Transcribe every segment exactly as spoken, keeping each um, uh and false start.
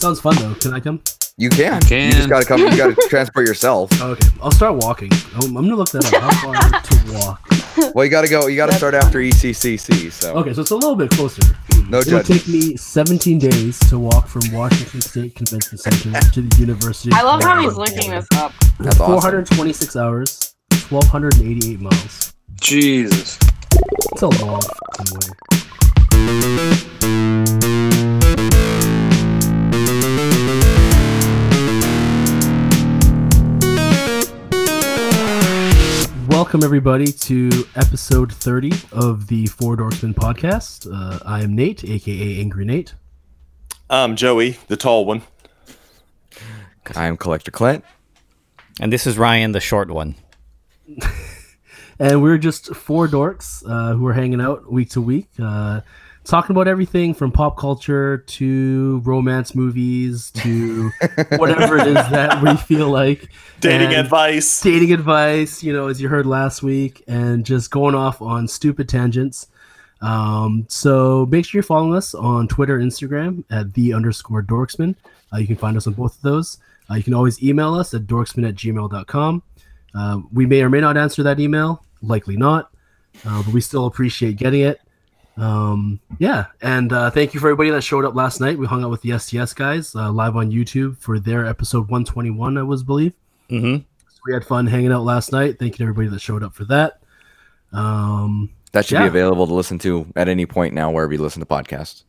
Sounds fun though. Can I come? You can. can. You just gotta come. You gotta transport yourself. Okay, I'll start walking. I'm gonna look that up. How far to walk? Well, you gotta go. You gotta start after E C C C. So okay, so it's a little bit closer. No judgment. It'll take me seventeen days to walk from Washington State Convention Center to the University. I love how he's linking this up. That's four hundred twenty-six awesome. Hours, twelve eighty-eight miles. Jesus, it's a long way. Welcome, everybody, to episode thirty of the Four Dorksmen podcast. Uh, I am Nate, a k a. Angry Nate. I'm Joey, the tall one. I am Collector Clint. And this is Ryan, the short one. And we're just four dorks uh, who are hanging out week to week, uh, talking about everything from pop culture to romance movies to whatever it is that we feel like. Dating and advice. Dating advice, you know, as you heard last week, and just going off on stupid tangents. Um, so make sure you're following us on Twitter and Instagram at the underscore dorksman. Uh, you can find us on both of those. Uh, you can always email us at dorksman at gmail dot com. Uh, we may or may not answer that email, likely not, uh, but we still appreciate getting it. Um, yeah, and uh, thank you for everybody that showed up last night. We hung out with the S T S guys uh, live on YouTube for their episode one twenty-one, I was believe. Mm-hmm. So we had fun hanging out last night. Thank you to everybody that showed up for that. Um, that should yeah. be available to listen to at any point now wherever you listen to podcasts.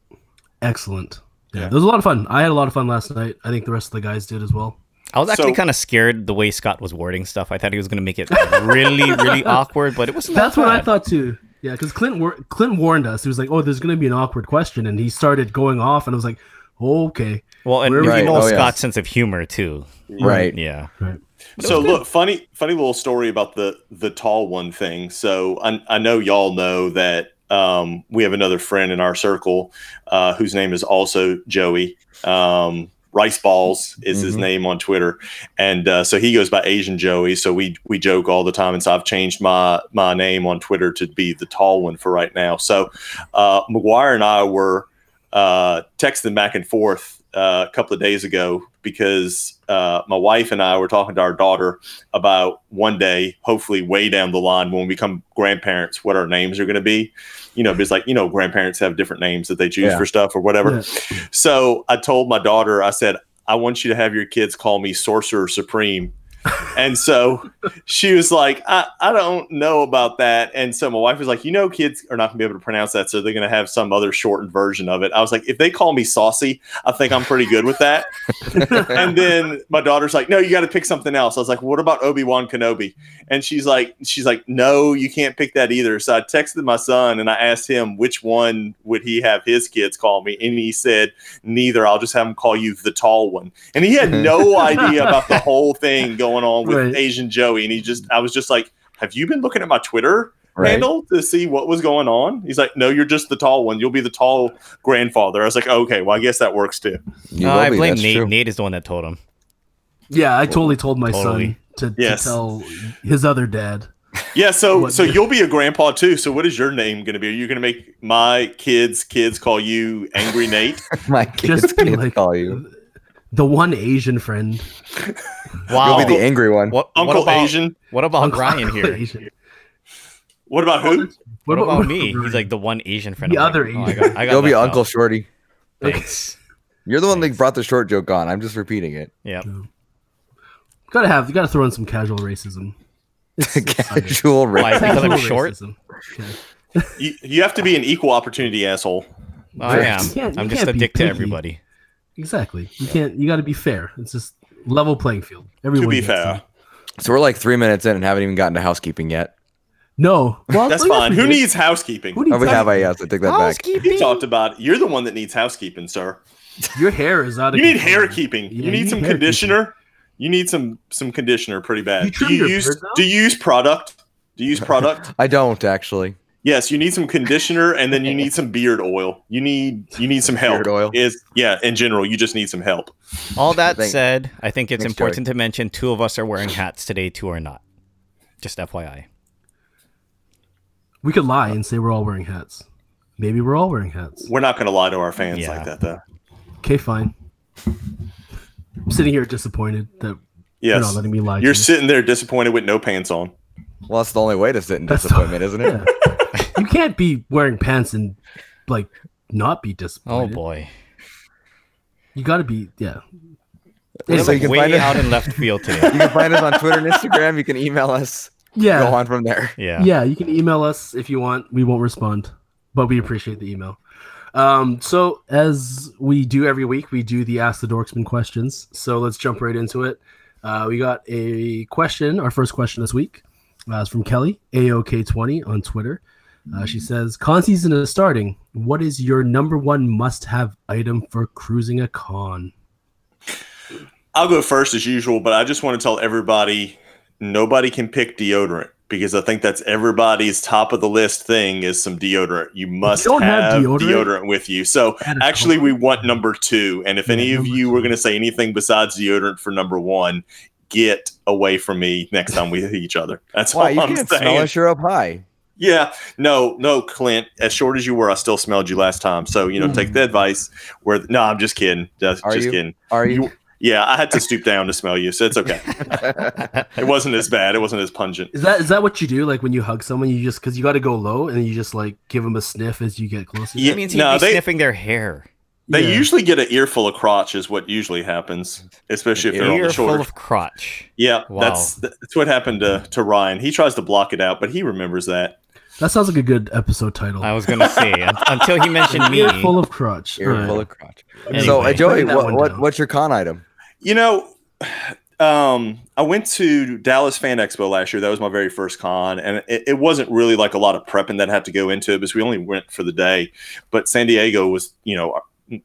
Excellent. Yeah, yeah. It was a lot of fun. I had a lot of fun last night. I think the rest of the guys did as well. I was actually so, kind of scared the way Scott was wording stuff. I thought he was going to make it really, really awkward, but it wasn't. That's what I thought too. Yeah, because Clint, wor- Clint warned us. He was like, "Oh, there's going to be an awkward question," and he started going off, and I was like, oh, "Okay." Well, and you right. know oh, Scott's yes. sense of humor too, right? Yeah. Right. So look, funny, funny little story about the the tall one thing. So I, I know y'all know that um, we have another friend in our circle uh, whose name is also Joey. Um, Rice Balls is mm-hmm. his name on Twitter, and uh, so he goes by Asian Joey. So we we joke all the time, and so I've changed my my name on Twitter to be the tall one for right now. So uh, McGuire and I were uh, texting back and forth uh, a couple of days ago because uh, my wife and I were talking to our daughter about one day, hopefully way down the line when we become grandparents, what our names are going to be. You know, it's like, you know, grandparents have different names that they choose yeah. for stuff or whatever. Yeah. So I told my daughter, I said, I want you to have your kids call me Sorcerer Supreme. And so she was like, I, I don't know about that. And so my wife was like, you know, kids are not going to be able to pronounce that. So they're going to have some other shortened version of it. I was like, if they call me Saucy, I think I'm pretty good with that. And then my daughter's like, no, you got to pick something else. I was like, what about Obi-Wan Kenobi? And she's like, she's like, no, you can't pick that either. So I texted my son and I asked him which one would he have his kids call me. And he said, neither. I'll just have them call you the tall one. And he had no idea about the whole thing going on with right. Asian Joey, and he just I was just like, have you been looking at my Twitter right. handle to see what was going on? He's like, no, you're just the tall one, you'll be the tall grandfather. I was like, okay, well I guess that works too. No, I blame Nate. True. Nate is the one that told him. Yeah, I totally told my totally. son to, yes. to tell his other dad. Yeah, so so you'll be a grandpa too. So what is your name going to be? Are you going to make my kids' kids call you Angry Nate? My kids, just kids like, call you the one Asian friend. Wow. You'll be the angry one. What, Uncle what about, Asian. What about Uncle Ryan here? Asian. What about who? What, what about, about me? He's like the one Asian friend. The I'm other like, Asian. Oh, I got, I got You'll be out. Uncle Shorty. Thanks. You're the Thanks. one that brought the short joke on. I'm just repeating it. Yep. Yeah. Gotta have. You gotta throw in some casual racism. It's, it's casual racism. Why? Because I'm short. Okay. You, you have to be an equal opportunity asshole. Oh, I am. You you I'm just a dick picky. to everybody. Exactly. You can't. You got to be fair. It's just level playing field. Everyone to be fair. It. So we're like three minutes in and haven't even gotten to housekeeping yet. No, well, that's fine. Who needs housekeeping? Who needs oh, we have. I yes. I take that back. You talked about. You're the one that needs housekeeping, sir. Your hair is out of. You need hair keeping. Yeah, you need you some conditioner. Keeping. You need some some conditioner pretty bad. You do you use Do you use product? Do you use product? I don't actually. Yes, you need some conditioner, and then you need some beard oil. You need you need some help. Beard oil is yeah. In general, you just need some help. All that Thank said, you. I think it's Thanks, important Joey. to mention two of us are wearing hats today. Two are not. Just F Y I. We could lie and say we're all wearing hats. Maybe we're all wearing hats. We're not going to lie to our fans yeah. like that, though. Okay, fine. I'm sitting here disappointed that yes. you're not letting me lie. You're sitting there disappointed with no pants on. Well, that's the only way to sit in that's disappointment, the, isn't it? Yeah. You can't be wearing pants and like not be disappointed. Oh boy, you got to be yeah. It's like way out in left field today. You can find us on Twitter and Instagram. You can email us. Yeah, go on from there. Yeah, yeah. You can email us if you want. We won't respond, but we appreciate the email. Um, so as we do every week, we do the Ask the Dorksman questions. So let's jump right into it. Uh, we got a question. Our first question this week uh, is from Kelly A O K twenty on Twitter. Uh, she says, "Con season is starting. What is your number one must-have item for cruising a con?" I'll go first as usual, but I just want to tell everybody nobody can pick deodorant because I think that's everybody's top of the list thing is some deodorant. You must have, have deodorant. deodorant with you. So actually we want number two. And if yeah, any of you two. were going to say anything besides deodorant for number one, get away from me next time we hit each other. That's Why, all you I'm can't saying. Smell us, you're up high. Yeah, no, no, Clint. As short as you were, I still smelled you last time. So, you know, mm. take the advice. Where th- No, I'm just kidding. Just, Are just you? kidding. Are you? you- Yeah, I had to stoop down to smell you, so it's okay. It wasn't as bad. It wasn't as pungent. Is that is that what you do? Like when you hug someone, you just because you got to go low and you just like give them a sniff as you get closer. Yeah, that means no, they, sniffing their hair. They yeah. usually get an earful of crotch, is what usually happens, especially if an they're on the shore. Earful of crotch. Yeah, wow. that's that's what happened to to Ryan. He tries to block it out, but he remembers that. That sounds like a good episode title. I was gonna say until he mentioned me. Earful of crotch. Earful right. of crotch. Anyway, so, uh, Joey, what, what what's your con item? You know, um, I went to Dallas Fan Expo last year. That was my very first con. And it, it wasn't really like a lot of prepping that had to go into it because we only went for the day. But San Diego was, you know, our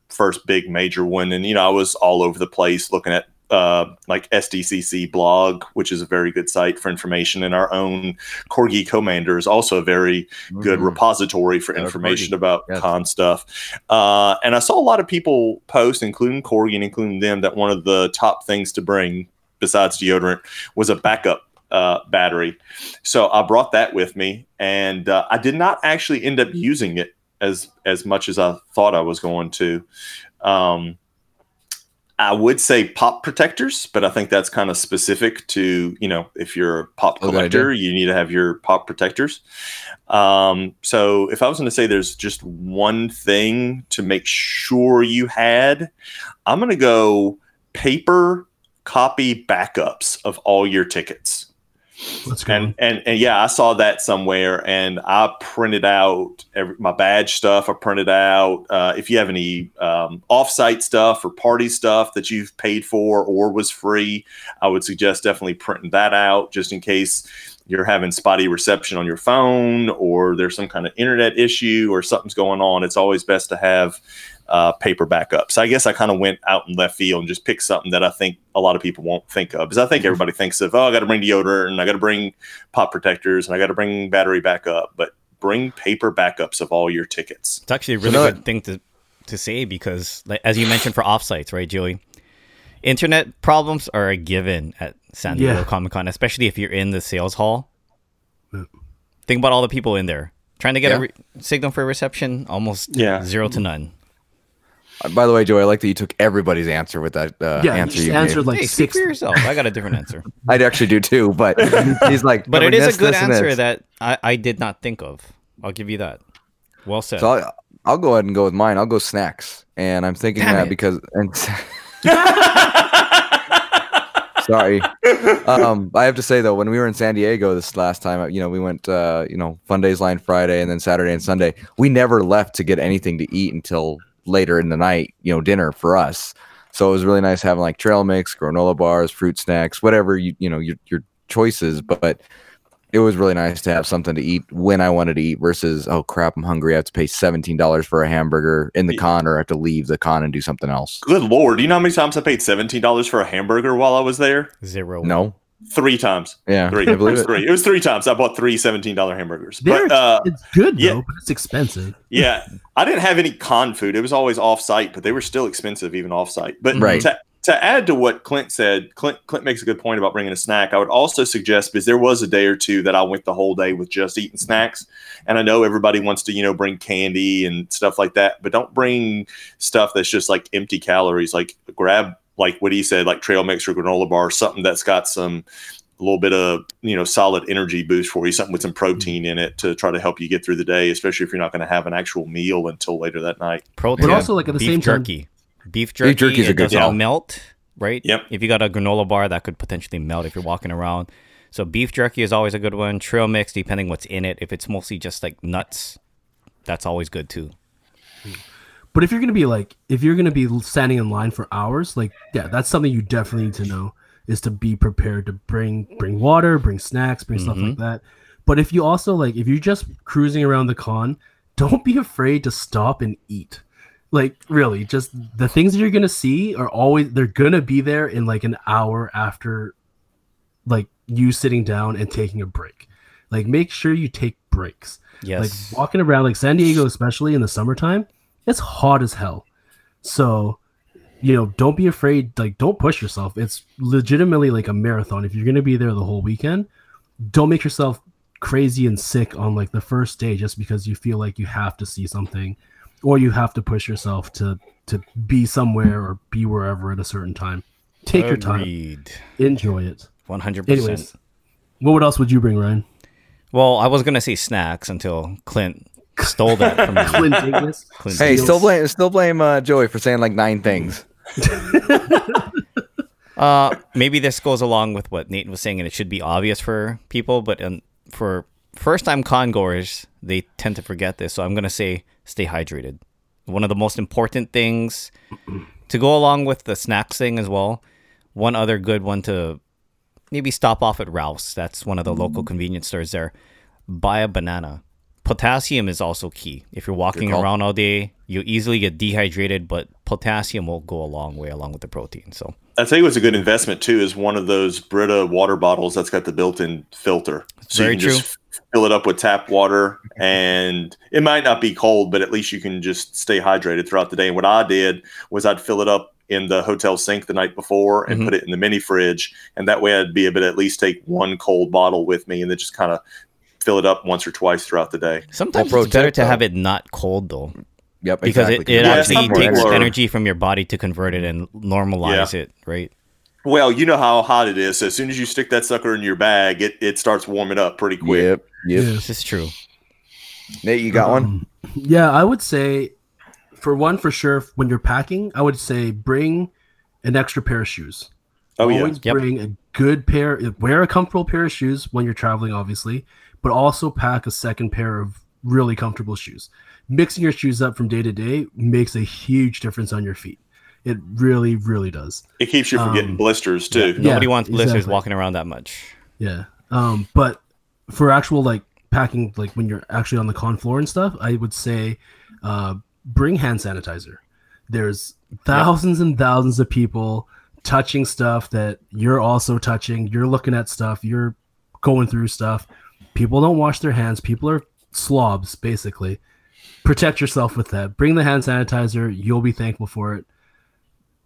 first big major one. And, you know, I was all over the place looking at uh, like S D C C blog, which is a very good site for information. And our own Corgi Commander is also a very mm-hmm. good repository for information uh, about yes. con stuff. Uh, and I saw a lot of people post, including Corgi and including them, that one of the top things to bring besides deodorant was a backup uh, battery. So I brought that with me and uh, I did not actually end up using it as, as much as I thought I was going to. Um, I would say pop protectors, but I think that's kind of specific to, you know, if you're a pop collector, okay, you need to have your pop protectors. Um, so if I was going to say there's just one thing to make sure you had, I'm going to go paper copy backups of all your tickets. That's good. And, and and yeah, I saw that somewhere, and I printed out every, my badge stuff. I printed out uh, if you have any um, off-site stuff or party stuff that you've paid for or was free, I would suggest definitely printing that out just in case you're having spotty reception on your phone or there's some kind of internet issue or something's going on. It's always best to have uh, paper backups. So I guess I kind of went out in left field and just picked something that I think a lot of people won't think of because I think everybody thinks of, oh, I got to bring deodorant and I got to bring pop protectors and I got to bring battery backup, but bring paper backups of all your tickets. It's actually a really so good thing to, to say because like, as you mentioned for offsites, right, Joey? Internet problems are a given at San Diego yeah. Comic Con, especially if you're in the sales hall. Think about all the people in there trying to get yeah. a re- signal for a reception, almost yeah. zero to none. Uh, by the way, Joey, I like that you took everybody's answer with that uh, yeah, answer. You, you answered gave. like hey, six for yourself. I got a different answer. I'd actually do too, but he's like, but it is a good answer that I, I did not think of. I'll give you that. Well said. So I'll, I'll go ahead and go with mine. I'll go snacks, and I'm thinking Damn that it. because. And, Sorry. Um, I have to say, though, when we were in San Diego this last time, you know, we went, uh, you know, Fun Days Line Friday and then Saturday and Sunday. We never left to get anything to eat until later in the night, you know, dinner for us. So it was really nice having like trail mix, granola bars, fruit snacks, whatever, you you know, your, your choices. But it was really nice to have something to eat when I wanted to eat versus, oh, crap, I'm hungry. I have to pay seventeen dollars for a hamburger in the con or I have to leave the con and do something else. Good Lord. Do you know how many times I paid seventeen dollars for a hamburger while I was there? Zero. No. Three times. Yeah. Three. I believe it, was three. it. It was three times. I bought three seventeen dollars hamburgers. But, uh, it's good, yeah, though, but it's expensive. Yeah. I didn't have any con food. It was always off-site, but they were still expensive even off-site. But right. to, to add to what Clint said, Clint Clint makes a good point about bringing a snack. I would also suggest, because there was a day or two that I went the whole day with just eating snacks. And I know everybody wants to, you know, bring candy and stuff like that, but don't bring stuff that's just like empty calories. Like grab, like what he said, like trail mix or granola bar, something that's got some a little bit of, you know, solid energy boost for you, something with some protein in it to try to help you get through the day, especially if you're not going to have an actual meal until later that night. Protein. But also like at the Beef same jerky. time. Beef jerky, Beef jerky is a good doesn't yeah. melt, right? Yep. If you got a granola bar, that could potentially melt if you're walking around. So beef jerky is always a good one. Trail mix, depending what's in it. If it's mostly just like nuts, that's always good too. But if you're going to be like, if you're going to be standing in line for hours, like, yeah, that's something you definitely need to know is to be prepared to bring bring water, bring snacks, bring mm-hmm. stuff like that. But if you also like, if you're just cruising around the con, don't be afraid to stop and eat. Like really, just the things that you're gonna see are always they're gonna be there in like an hour after, like you sitting down and taking a break. Like make sure you take breaks. Yes. Like walking around, like San Diego, especially in the summertime, it's hot as hell. So, you know, don't be afraid. Like, don't push yourself. It's legitimately like a marathon. If you're gonna be there the whole weekend, don't make yourself crazy and sick on like the first day just because you feel like you have to see something. Or you have to push yourself to, to be somewhere or be wherever at a certain time. Take Agreed. your time. Enjoy it. one hundred percent. Anyways, what else would you bring, Ryan? Well, I was going to say snacks until Clint stole that from me. Clint Douglas. Clint hey, still blame, still blame uh, Joey for saying like nine things. uh, maybe this goes along with what Nathan was saying, and it should be obvious for people, but um, for first-time con-goers, they tend to forget this, so I'm going to say... Stay hydrated. One of the most important things to go along with the snacks thing as well. One other good one to maybe stop off at Ralph's. That's one of the local convenience stores there. Buy a banana. Potassium is also key. If you're walking around all day, you'll easily get dehydrated, but potassium will go a long way along with the protein. So I tell you what's a good investment too is one of those Brita water bottles that's got the built-in filter. So Very you can true. just fill it up with tap water, and it might not be cold, but at least you can just stay hydrated throughout the day. And what I did was I'd fill it up in the hotel sink the night before and mm-hmm. put it in the mini fridge, and that way I'd be able to at least take one cold bottle with me and then just kind of fill it up once or twice throughout the day. Sometimes well, it's better to have it not cold though. Yep, because exactly. it, it yeah, actually takes or, energy from your body to convert it and normalize yeah. it, right? Well, you know how hot it is. So as soon as you stick that sucker in your bag, it, it starts warming up pretty quick. Yep, yep. Yeah, this is true. Nate, you got um, one? Yeah, I would say, for one, for sure, when you're packing, I would say bring an extra pair of shoes. Oh, yeah. Always yep. bring a good pair. Wear a comfortable pair of shoes when you're traveling, obviously, but also pack a second pair of really comfortable shoes. Mixing your shoes up from day to day makes a huge difference on your feet. It really, really does. It keeps you from um, getting blisters too. Yeah, Nobody yeah, wants blisters exactly. walking around that much. Yeah. Um, but for actual like packing, like when you're actually on the con floor and stuff, I would say uh, bring hand sanitizer. There's thousands yep. and thousands of people touching stuff that you're also touching. You're looking at stuff. You're going through stuff. People don't wash their hands. People are slobs, basically. Protect yourself with that. Bring the hand sanitizer. You'll be thankful for it.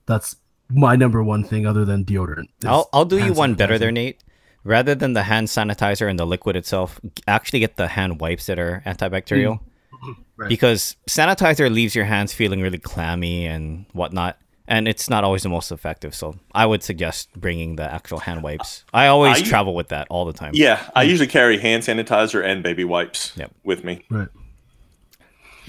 That's my number one thing other than deodorant. I'll I'll do you one sanitizer. better there, Nate. Rather than the hand sanitizer and the liquid itself, actually get the hand wipes that are antibacterial. Mm. Right. Because sanitizer leaves your hands feeling really clammy and whatnot. And it's not always the most effective. So I would suggest bringing the actual hand wipes. I always I, travel with that all the time. Yeah, I usually carry hand sanitizer and baby wipes yep. with me. Right.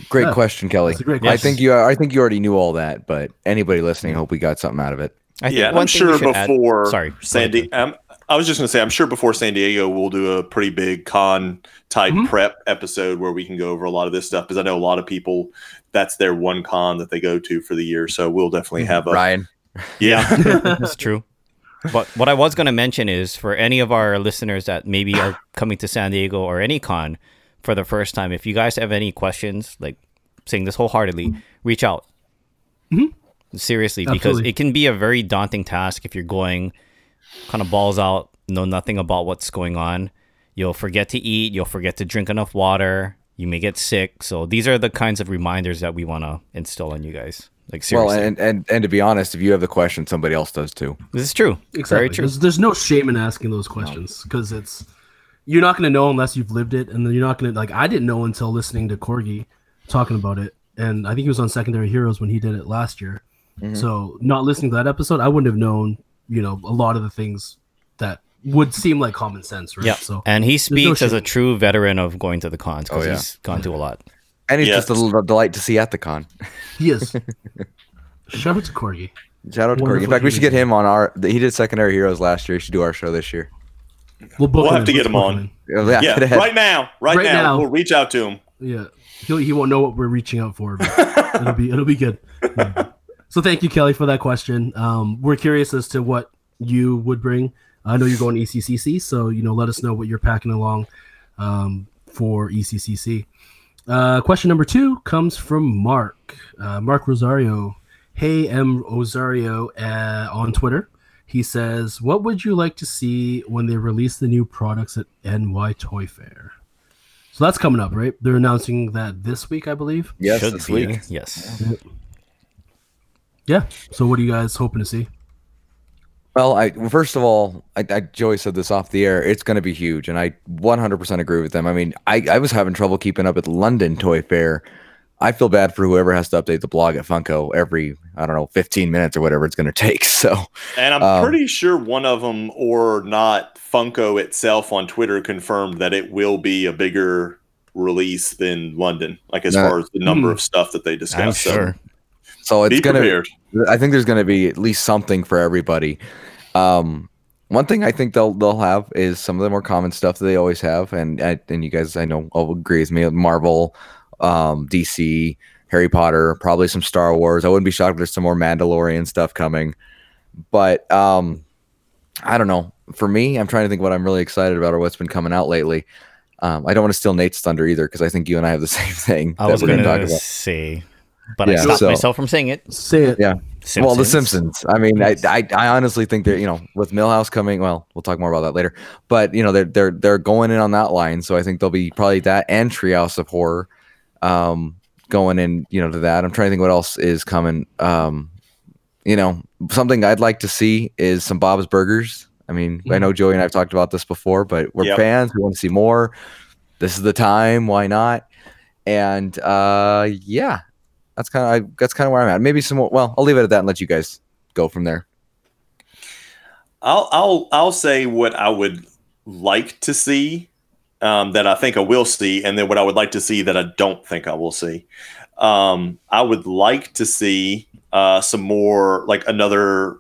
Great yeah. question, Kelly. Great question. I think you. I think you already knew all that, but anybody listening, hope we got something out of it. I think yeah, one I'm sure before. Add, sorry, Sandy. Um, I was just going to say, I'm sure before San Diego, we'll do a pretty big con type mm-hmm. prep episode where we can go over a lot of this stuff because I know a lot of people. That's their one con that they go to for the year, so we'll definitely have a Ryan. Yeah, that's true. But what I was going to mention is for any of our listeners that maybe are coming to San Diego or any con. For the first time, if you guys have any questions, like saying this wholeheartedly, reach out. Mm-hmm. Seriously, Absolutely. Because it can be a very daunting task if you're going kind of balls out, know nothing about what's going on. You'll forget to eat. You'll forget to drink enough water. You may get sick. So these are the kinds of reminders that we want to instill on you guys. Like, seriously. Well, and, and, and to be honest, if you have the question, somebody else does too. This is true. Exactly. Very true. There's, there's no shame in asking those questions because no. it's you're not going to know unless you've lived it, and then you're not going to like. I didn't know until listening to Corgi talking about it, and I think he was on Secondary Heroes when he did it last year. Mm-hmm. So not listening to that episode, I wouldn't have known, you know, a lot of the things that would seem like common sense, right? Yeah. So and he speaks no as a true veteran of going to the cons because oh, yeah. he's gone to a lot. And he's yeah. just a little delight to see at the con. He is. Shout out to Corgi. Shout out to Corgi. In fact, we should get him on our... He did Secondary Heroes last year. He should do our show this year. We'll, we'll have to get him on. Yeah, yeah. right now. Right, right now. now. We'll reach out to him. Yeah. He'll, he won't know what we're reaching out for, but it'll be it'll be good. Yeah. So thank you, Kelly, for that question. Um, we're curious as to what you would bring. I know you're going to E C C C, so you know, let us know what you're packing along um, for E C C C. Uh, question number two comes from Mark, uh, Mark Rosario. Hey, M. Rosario uh, on Twitter. He says, what would you like to see when they release the new products at N Y Toy Fair? So that's coming up, right? They're announcing that this week, I believe. Yes, Should this be. week. Yes. Yeah. yeah. So what are you guys hoping to see? Well, I well, first of all, I, I Joey said this off the air. It's going to be huge, and I one hundred percent agree with them. I mean, I, I was having trouble keeping up at the London Toy Fair. I feel bad for whoever has to update the blog at Funko every, I don't know, fifteen minutes or whatever it's going to take. So, and I'm um, pretty sure one of them or not, Funko itself on Twitter confirmed that it will be a bigger release than London, like as not, far as the number hmm, of stuff that they discussed. I'm sure. So. So it's going to, I think there's going to be at least something for everybody. Um, one thing I think they'll they'll have is some of the more common stuff that they always have. And, and you guys, I know, all agree with me. Marvel, um, D C, Harry Potter, probably some Star Wars. I wouldn't be shocked if there's some more Mandalorian stuff coming. But um, I don't know. For me, I'm trying to think what I'm really excited about or what's been coming out lately. Um, I don't want to steal Nate's thunder either because I think you and I have the same thing. I was going to say... But yeah, I stopped so, myself from saying it. Say it. Yeah. Simpsons. Well, The Simpsons. I mean, I, I I honestly think that, you know, with Milhouse coming, well, we'll talk more about that later. But, you know, they're they're they're going in on that line. So I think there'll be probably that and Treehouse of Horror um, going in, you know, to that. I'm trying to think what else is coming. Um, you know, something I'd like to see is some Bob's Burgers. I mean, mm-hmm. I know Joey and I have talked about this before, but we're yep. fans. We want to see more. This is the time. Why not? And, uh, yeah. That's kind of that's kind of where I'm at. Maybe some more. Well, I'll leave it at that and let you guys go from there. I'll I'll I'll say what I would like to see um, that I think I will see, and then what I would like to see that I don't think I will see. Um, I would like to see uh, some more, like another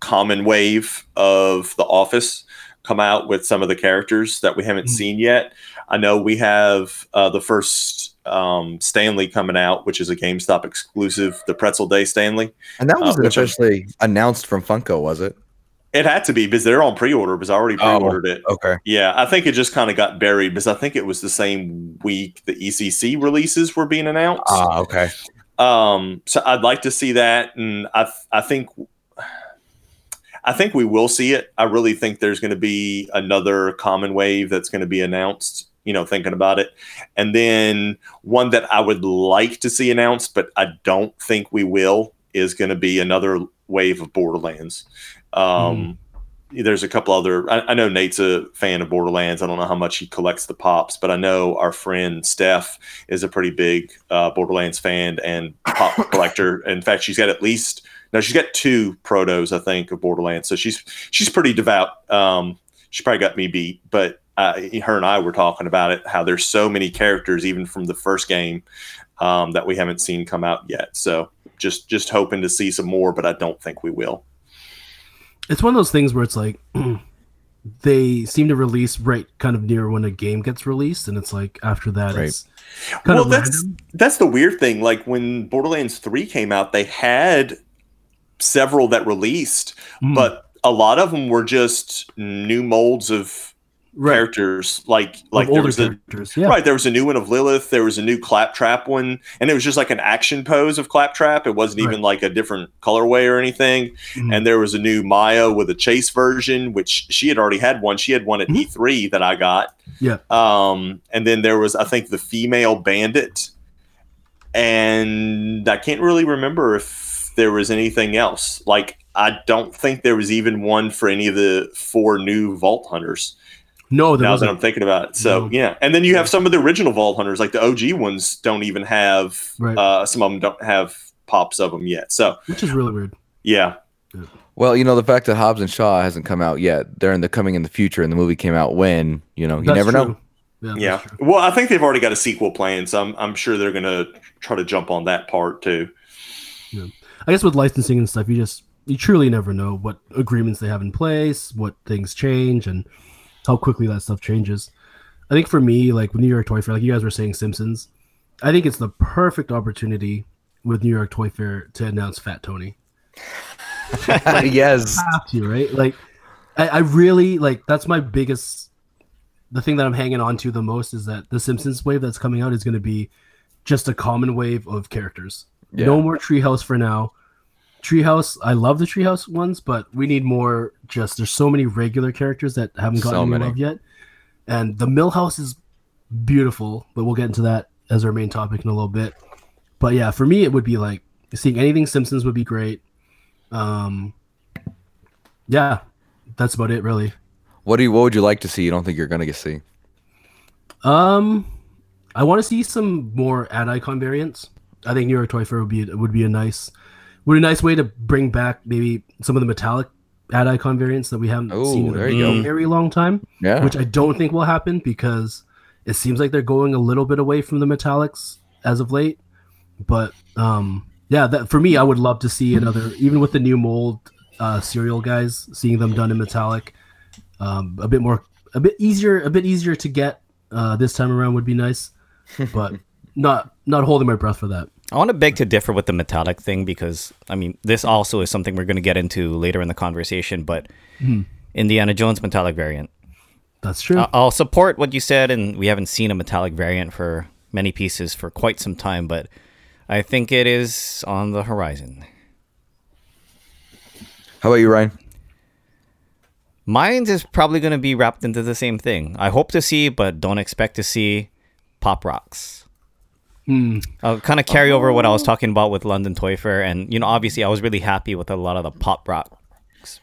common wave of The Office come out with some of the characters that we haven't mm-hmm. seen yet. I know we have uh, the first. Um, Stanley coming out, which is a GameStop exclusive, the Pretzel Day Stanley. And that wasn't uh, officially I, announced from Funko, was it? It had to be because they're on pre-order because I already pre-ordered oh, it. Okay. Yeah, I think it just kind of got buried because I think it was the same week the E C C releases were being announced. Ah, uh, okay. Um, so I'd like to see that, and I th- I think I think we will see it. I really think there's going to be another common wave that's going to be announced. You know, thinking about it. And then one that I would like to see announced, but I don't think we will, is going to be another wave of Borderlands. Um, mm. There's a couple other, I, I know Nate's a fan of Borderlands. I don't know how much he collects the pops, but I know our friend Steph is a pretty big uh, Borderlands fan and pop collector. In fact, she's got at least, no, she's got two protos, I think, of Borderlands. So she's, she's pretty devout. Um, she probably got me beat, but Uh, her and I were talking about it, how there's so many characters, even from the first game, um, that we haven't seen come out yet. So just just hoping to see some more, but I don't think we will. It's one of those things where it's like they seem to release right kind of near when a game gets released, and it's like after that right. it's kind well, of that's, that's the weird thing. Like when Borderlands three came out, they had several that released, mm. but a lot of them were just new molds of Right. characters like like there was a, yeah. right there was a new one of Lilith, there was a new Claptrap one, and it was just like an action pose of Claptrap. It wasn't right. even like a different colorway or anything. Mm-hmm. And there was a new Maya with a chase version, which she had already had one. She had one at mm-hmm. E three that I got. Yeah. Um, and then there was I think the female bandit, and I can't really remember if if there was anything else. Like, I don't think there was even one for any of the four new Vault Hunters. No, there now wasn't. That I'm thinking about it. So, no. yeah. And then you have some of the original Vault Hunters, like the O G ones don't even have, right. uh, some of them don't have pops of them yet. So, which is really weird. Yeah. yeah. Well, you know, the fact that Hobbs and Shaw hasn't come out yet, they're in the coming in the future, and the movie came out when, you know, you that's never true. know. Yeah. yeah. Well, I think they've already got a sequel planned, so I'm, I'm sure they're going to try to jump on that part too. Yeah. I guess with licensing and stuff, you just, you truly never know what agreements they have in place, what things change, and how quickly that stuff changes. I think for me, like with New York Toy Fair, like you guys were saying Simpsons, I think it's the perfect opportunity with New York Toy Fair to announce Fat Tony. Like, yes. You have to, right? Like, I, I really, like, that's my biggest, the thing that I'm hanging on to the most is that the Simpsons wave that's coming out is going to be just a common wave of characters. Yeah. No more Treehouse for now. Treehouse, I love the Treehouse ones, but we need more. Just there's so many regular characters that haven't gotten any love yet, and the Milhouse is beautiful, but we'll get into that as our main topic in a little bit. But yeah, for me, it would be like seeing anything Simpsons would be great. Um, yeah, that's about it, really. What do you? What would you like to see? You don't think you're gonna get see? Um, I want to see some more Ad Icon variants. I think New York Toy Fair would be would be a nice. Would a nice way to bring back maybe some of the metallic Ad Icon variants that we haven't Ooh, seen in a go. very long time, yeah. which I don't think will happen because it seems like they're going a little bit away from the metallics as of late. But um, yeah, that, for me, I would love to see another, even with the new mold uh, cereal guys, seeing them done in metallic, um, a bit more, a bit easier, a bit easier to get uh, this time around would be nice, but not not holding my breath for that. I want to beg to differ with the metallic thing because, I mean, this also is something we're going to get into later in the conversation, but mm-hmm. Indiana Jones metallic variant. That's true. I'll support what you said, and we haven't seen a metallic variant for many pieces for quite some time, but I think it is on the horizon. How about you, Ryan? Mine is probably going to be wrapped into the same thing. I hope to see, but don't expect to see Pop Rocks. Mm. I'll kind of carry over what I was talking about with London Toy Fair, and you know, obviously I was really happy with a lot of the Pop Rocks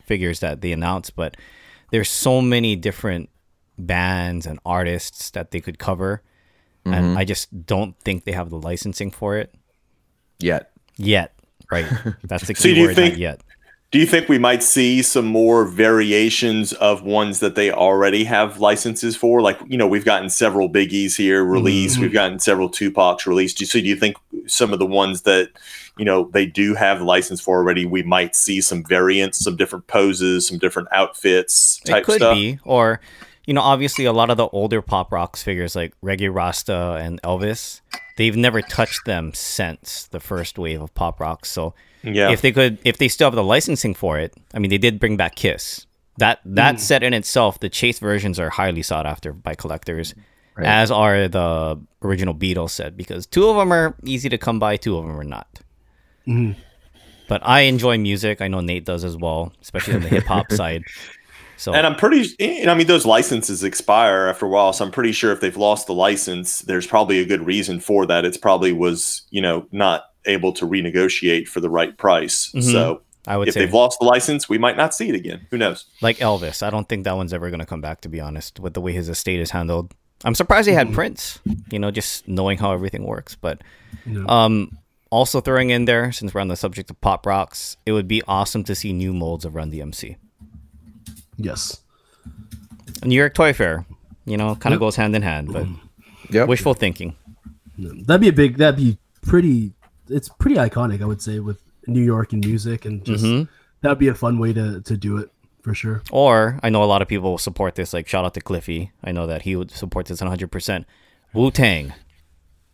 figures that they announced, but there's so many different bands and artists that they could cover, mm-hmm. and I just don't think they have the licensing for it yet. Yet, right? That's the key so do word. You think, not yet. Do you think we might see some more variations of ones that they already have licenses for? Like, you know, we've gotten several Biggies here released. Mm-hmm. We've gotten several Tupacs released. So do you think some of the ones that, you know, they do have license for already, we might see some variants, some different poses, some different outfits type stuff? It could stuff? be. Or, you know, obviously a lot of the older Pop Rocks figures like Reggae Rasta and Elvis, they've never touched them since the first wave of Pop Rocks. So yeah. if they could, if they still have the licensing for it, I mean, they did bring back Kiss. That that mm. set in itself, the Chase versions are highly sought after by collectors, right. as are the original Beatles set, because two of them are easy to come by, two of them are not. Mm. But I enjoy music. I know Nate does as well, especially on the hip hop side. So, and I'm pretty, I mean, those licenses expire after a while. So I'm pretty sure if they've lost the license, there's probably a good reason for that. It's probably was, you know, not able to renegotiate for the right price. Mm-hmm. So I would if say they've lost the license, we might not see it again. Who knows? Like Elvis. I don't think that one's ever going to come back, to be honest, with the way his estate is handled. I'm surprised they had mm-hmm. Prince, you know, just knowing how everything works. But yeah. um, also throwing in there, since we're on the subject of Pop Rocks, it would be awesome to see new molds of Run D M C. Yes. New York Toy Fair, you know, kind of yep. goes hand in hand, but yep. wishful thinking. That'd be a big, that'd be pretty, it's pretty iconic, I would say, with New York and music, and just mm-hmm. that'd be a fun way to, to do it for sure. Or I know a lot of people will support this, like shout out to Cliffy. I know that he would support this one hundred percent. Wu-Tang.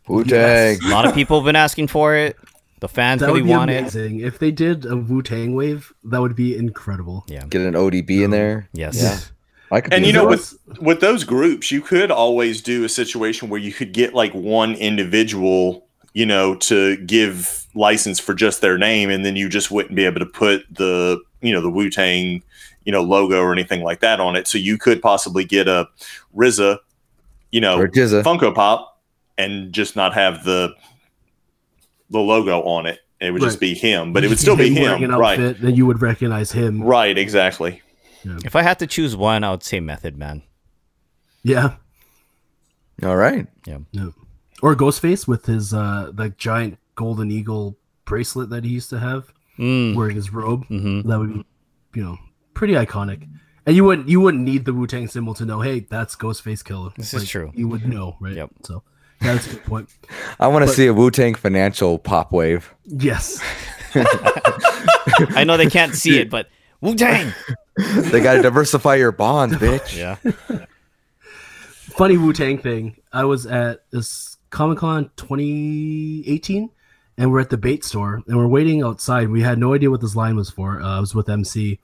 Wu-Tang. Yes. A lot of people have been asking for it. The fans that really want amazing. it. If they did a Wu-Tang wave, that would be incredible. Yeah, get an O D B um, in there. Yes. Yeah. I could and you know, with, with those groups, you could always do a situation where you could get like one individual, you know, to give license for just their name, and then you just wouldn't be able to put the, you know, the Wu-Tang, you know, logo or anything like that on it. So you could possibly get a R Z A, you know, Funko Pop, and just not have the the logo on it, It would right. just be him, but you it would still be him. Outfit, right. Then you would recognize him. Right, exactly. Yeah. If I had to choose one, I would say Method Man. Yeah. All right. Yeah. yeah. Or Ghostface with his uh, like giant golden eagle bracelet that he used to have, mm. wearing his robe. Mm-hmm. That would be, you know, pretty iconic. And you wouldn't you wouldn't need the Wu-Tang symbol to know, hey, that's Ghostface Killer. This like, is true. You would know, right? Yep. So yeah, that's a good point. I want to see a Wu-Tang financial pop wave. Yes. I know they can't see it, but Wu-Tang. They got to diversify your bonds, bitch. Yeah. Funny Wu-Tang thing. I was at this Comic-Con twenty eighteen, and we're at the bait store, and we're waiting outside. We had no idea what this line was for. Uh, I was with M C,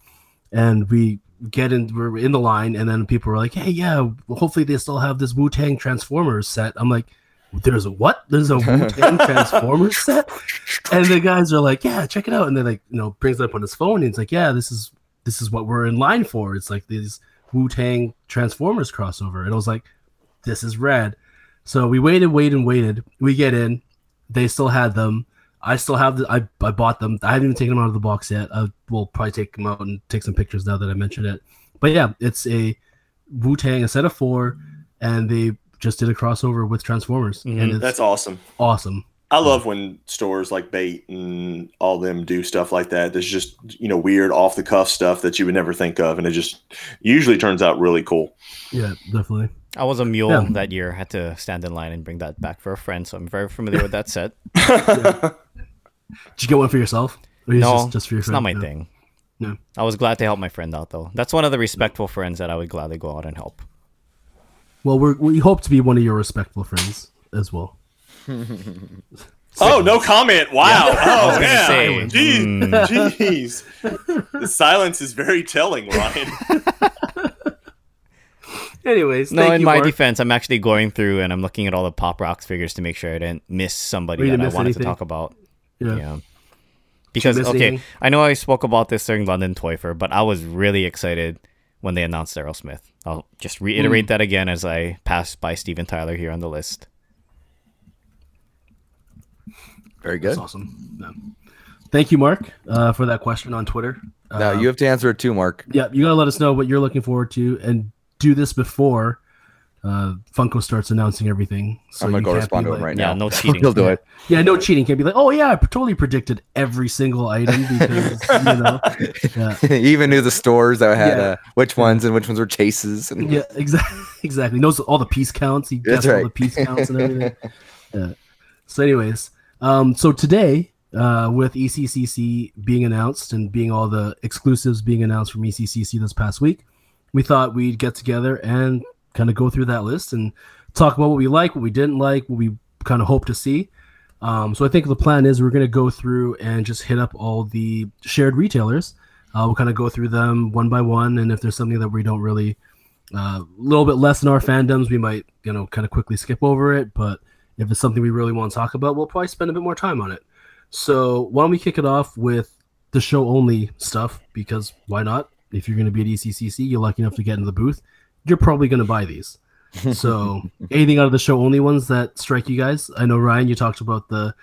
and we... get in we're in the line, and then people were like, hey, yeah, hopefully they still have this Wu-Tang Transformers set. I'm like, there's a what? There's a Wu-Tang Transformers set? And the guys are like, yeah, check it out. And then, like, you know, brings it up on his phone, and it's like, yeah, this is this is what we're in line for. It's like these Wu-Tang Transformers crossover. And I was like, this is rad. So we waited, waited, waited. We get in. They still had them. I still have the, I I bought them. I haven't even taken them out of the box yet. I will probably take them out and take some pictures now that I mentioned it. But yeah, it's a Wu-Tang, a set of four, and they just did a crossover with Transformers. Mm-hmm. And it's that's awesome. Awesome. I love when stores like Bait and all them do stuff like that. There's just, you know, weird off the cuff stuff that you would never think of, and it just usually turns out really cool. Yeah, definitely. I was a mule yeah. that year. I had to stand in line and bring that back for a friend, so I'm very familiar with that set. Yeah. Did you get one for yourself? Or no, just, just for your it's friend? Not my no. thing. No, I was glad to help my friend out, though. That's one of the respectful friends that I would gladly go out and help. Well, we we hope to be one of your respectful friends as well. Oh, no comment. Wow. Yeah. Oh, yeah. Say, Jeez. Mm. The silence is very telling, Ryan. Anyways, no. Thank in you, my Mark. Defense, I'm actually going through and I'm looking at all the Pop Rocks figures to make sure I didn't miss somebody didn't that miss I wanted anything. To talk about. Yeah. yeah. Because okay, anything? I know I spoke about this during London Toy Fair, but I was really excited when they announced Aerosmith. I'll just reiterate mm. that again as I pass by Steven Tyler here on the list. Very good. That's awesome. Yeah. Thank you, Mark, uh, for that question on Twitter. Uh, now you have to answer it too, Mark. Yeah, you gotta let us know what you're looking forward to and. Do this before uh, Funko starts announcing everything. So I'm gonna go respond to him like, right now. Yeah, no cheating. He'll do it. Yeah, no cheating. Can't be like, oh yeah, I totally predicted every single item because you know. Yeah. He even knew the stores that had yeah. uh, which ones and which ones were chases. And... Yeah, exactly. Exactly. He knows all the piece counts. He guessed right. all the piece counts and everything. Yeah. So, anyways, um, so today uh, with E C C C being announced and being all the exclusives being announced from E C C C this past week. We thought we'd get together and kind of go through that list and talk about what we like, what we didn't like, what we kind of hope to see. Um, so I think the plan is we're going to go through and just hit up all the shared retailers. Uh, we'll kind of go through them one by one. And if there's something that we don't really, a uh, little bit less in our fandoms, we might, you know, kind of quickly skip over it. But if it's something we really want to talk about, we'll probably spend a bit more time on it. So why don't we kick it off with the show only stuff, because why not? If you're going to be at E C C C, you're lucky enough to get into the booth, you're probably going to buy these. So anything out of the show only ones that strike you guys? I know, Ryan, you talked about the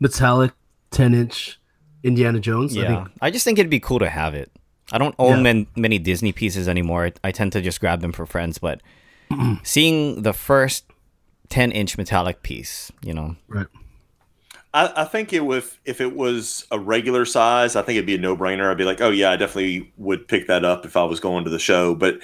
metallic ten-inch Indiana Jones. Yeah, I, think. I just think it'd be cool to have it. I don't own yeah. man, many Disney pieces anymore. I, I tend to just grab them for friends. But seeing the first ten-inch metallic piece, you know. Right. I, I think it was, if it was a regular size, I think it'd be a no-brainer. I'd be like, oh, yeah, I definitely would pick that up if I was going to the show. But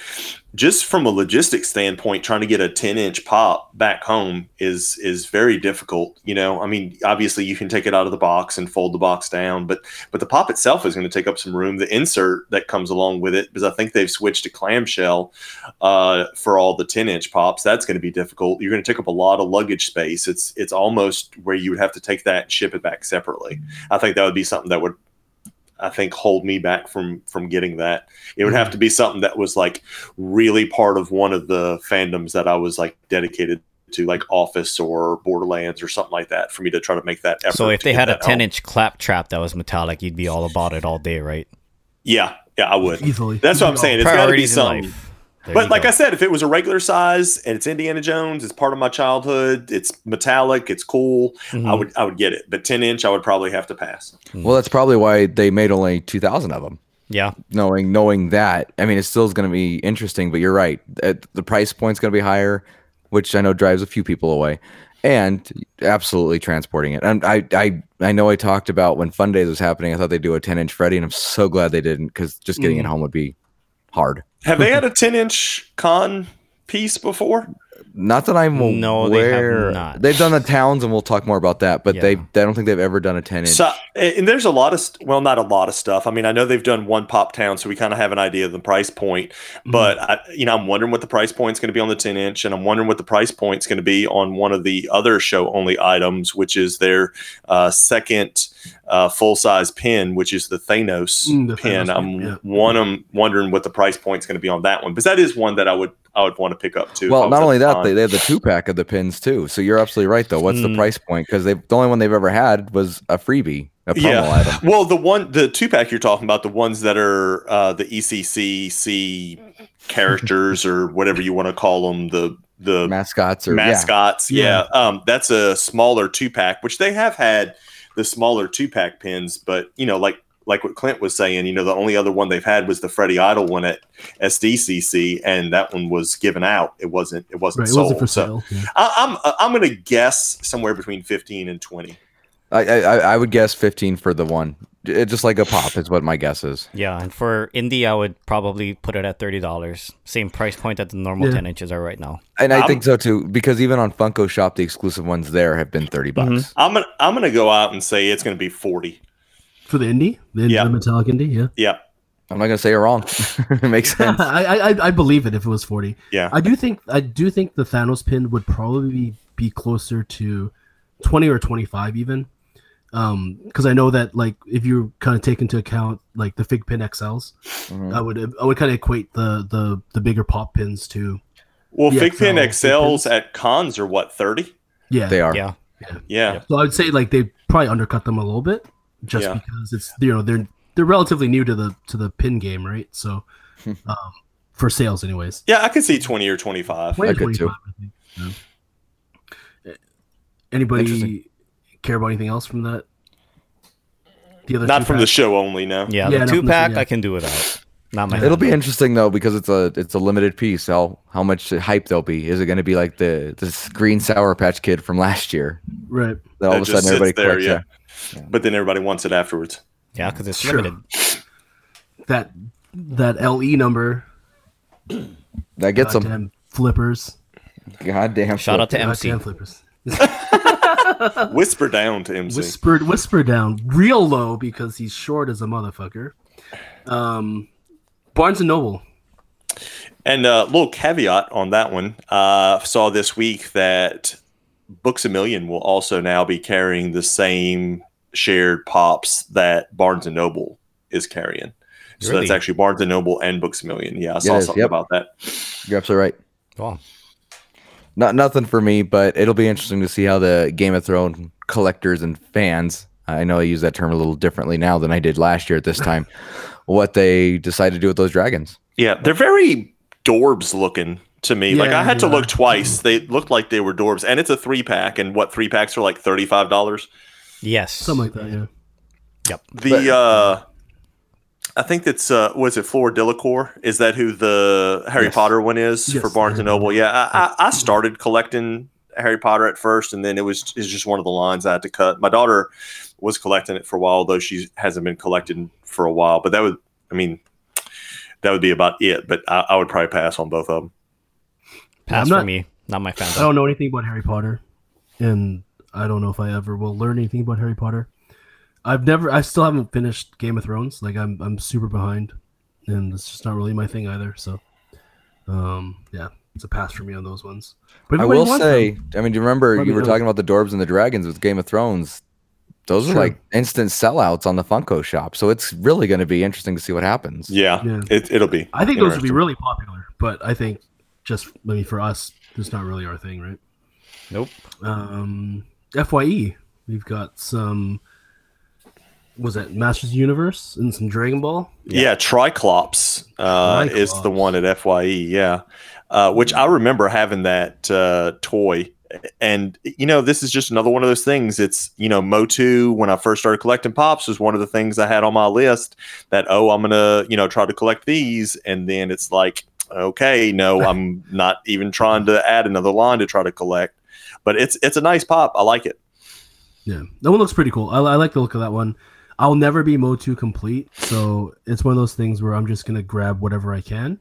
just from a logistics standpoint, trying to get a ten-inch pop back home is is very difficult. You know, I mean, obviously you can take it out of the box and fold the box down, but but the pop itself is going to take up some room. The insert that comes along with it, because I think they've switched to clamshell uh, for all the ten-inch pops. That's going to be difficult. You're going to take up a lot of luggage space. It's it's almost where you would have to take that and ship it back separately. I think that would be something that would, I think, hold me back from from getting that. It would have to be something that was like really part of one of the fandoms that I was like dedicated to, like Office or Borderlands or something like that, for me to try to make that effort. So if they had a ten-inch claptrap that was metallic, you'd be all about it all day, right? Yeah, yeah, I would. Easily. That's what I'm saying. It's got to be something. But like I said, if it was a regular size and it's Indiana Jones, it's part of my childhood, it's metallic, it's cool, mm-hmm. I would I would get it. But ten inch, I would probably have to pass. Well, that's probably why they made only two thousand of them. Yeah. Knowing knowing that, I mean, it still is going to be interesting, but you're right. The price point's going to be higher, which I know drives a few people away. And absolutely transporting it. And I, I, I know I talked about when Fun Days was happening, I thought they'd do a ten inch Freddy, and I'm so glad they didn't, because just getting mm. it home would be hard. Have they had a ten inch con piece before? Not that I'm aware. No, they have not. They've done the towns, and we'll talk more about that, but yeah. they, they don't think they've ever done a ten inch. So, and there's a lot of, st- well, not a lot of stuff. I mean, I know they've done one pop town, so we kind of have an idea of the price point, but mm. I, you know, I'm wondering what the price point's going to be on the ten inch, and I'm wondering what the price point's going to be on one of the other show only items, which is their uh, second uh, full size pin, which is the Thanos mm, the pin. Thanos I'm yeah. one, I'm wondering what the price point's going to be on that one, because that is one that I would, I would want to pick up too. Well, not only that, they, they have the two pack of the pins too. So you're absolutely right though. What's mm. the price point? Because the only one they've ever had was a freebie, a promo yeah. item. Well, the one, the two pack you're talking about, the ones that are uh, the E C C C characters or whatever you want to call them, the the mascots or mascots. Yeah, yeah. Um, that's a smaller two pack, which they have had the smaller two pack pins, but you know, like. Like what Clint was saying, you know, the only other one they've had was the Freddy Idol one at S D C C, and that one was given out. It wasn't. It wasn't right, sold. It wasn't for sale. So yeah. I, I'm I'm going to guess somewhere between fifteen and twenty. I, I I would guess fifteen for the one. It just like a pop is what my guess is. Yeah, and for indie, I would probably put it at thirty dollars. Same price point that the normal yeah. ten inches are right now. And I I'm, think so too, because even on Funko Shop, the exclusive ones there have been thirty bucks. Mm-hmm. I'm gonna I'm gonna go out and say it's going to be forty. For the indie, the, indie, yep. the metallic indie, yeah, yeah. I'm not gonna say you're wrong. It makes sense. I, I I believe it if it was forty. Yeah, I do think I do think the Thanos pin would probably be closer to twenty or twenty-five even, um, because I know that like if you kind of take into account like the Fig Pin X Ls, mm-hmm. I would I would kind of equate the the the bigger pop pins to. Well, Fig Pin X Ls at cons are what thirty. Yeah, they are. Yeah, yeah. yeah. So I would say like they probably undercut them a little bit. Just yeah. because it's you know they're they're relatively new to the to the pin game, right? So um, for sales, anyways. Yeah, I could see twenty or twenty five. I could too. I yeah. Anybody care about anything else from that? The other not from pack? The show only. No. Yeah, yeah the two pack the, yeah. I can do without. Not my. It'll hand. Be interesting though because it's a it's a limited piece. How how much hype there'll be? Is it going to be like the the green Sour Patch Kid from last year? Right. That all that of a sudden everybody there, collects yeah. that. Yeah. But then everybody wants it afterwards. Yeah, because it's sure. limited. That that L E number. That gets God them damn flippers. Goddamn! Shout flippers. Out to M C. Goddamn flippers. Whisper down to M C. Whispered, whisper down real low because he's short as a motherfucker. Um, Barnes and Noble. And a uh, little caveat on that one. Uh, saw this week that. Books A Million will also now be carrying the same shared pops that Barnes and Noble is carrying. So really? That's actually Barnes and Noble and Books A Million. Yeah, I saw yes, something yep. about that. You're absolutely right. Wow. Not nothing for me, but it'll be interesting to see how the Game of Thrones collectors and fans, I know I use that term a little differently now than I did last year at this time, what they decide to do with those dragons. Yeah, they're very Dorbs looking. To me, yeah, like I had yeah. to look twice. They looked like they were Dorbs, and it's a three pack. And what three packs are like thirty-five dollars? Yes, something like that. Yeah. Yep. The but, uh, I think that's uh, was it Flora Delacour? Is that who the Harry yes. Potter one is yes, for Barnes and Noble? Yeah, I, I, I started collecting Harry Potter at first, and then it was it's just one of the lines I had to cut. My daughter was collecting it for a while, though she hasn't been collecting for a while. But that would, I mean, that would be about it. But I, I would probably pass on both of them. Pass not, for me, not my fan. I don't know anything about Harry Potter, and I don't know if I ever will learn anything about Harry Potter. I've never, I still haven't finished Game of Thrones. Like I'm, I'm super behind, and it's just not really my thing either. So, um, yeah, it's a pass for me on those ones. But I will say, them, I mean, do you remember you were know. talking about the Dorbs and the Dragons with Game of Thrones? Those sure. are like instant sellouts on the Funko Shop, so it's really going to be interesting to see what happens. Yeah, yeah. It, it'll be. I think those will be really popular, but I think. Just I mean, for us, it's not really our thing, right? Nope. Um, F Y E, we've got some was it Masters Universe and some Dragon Ball? Yeah, yeah Triclops, uh, Triclops is the one at F Y E, yeah. Uh, which I remember having that uh, toy. And, you know, this is just another one of those things. It's, you know, Motu, when I first started collecting Pops, was one of the things I had on my list that, oh, I'm going to, you know, try to collect these. And then it's like, okay, no, I'm not even trying to add another line to try to collect. But it's it's a nice Pop. I like it. Yeah, that one looks pretty cool. I, I like the look of that one. I'll never be Motu complete. So it's one of those things where I'm just going to grab whatever I can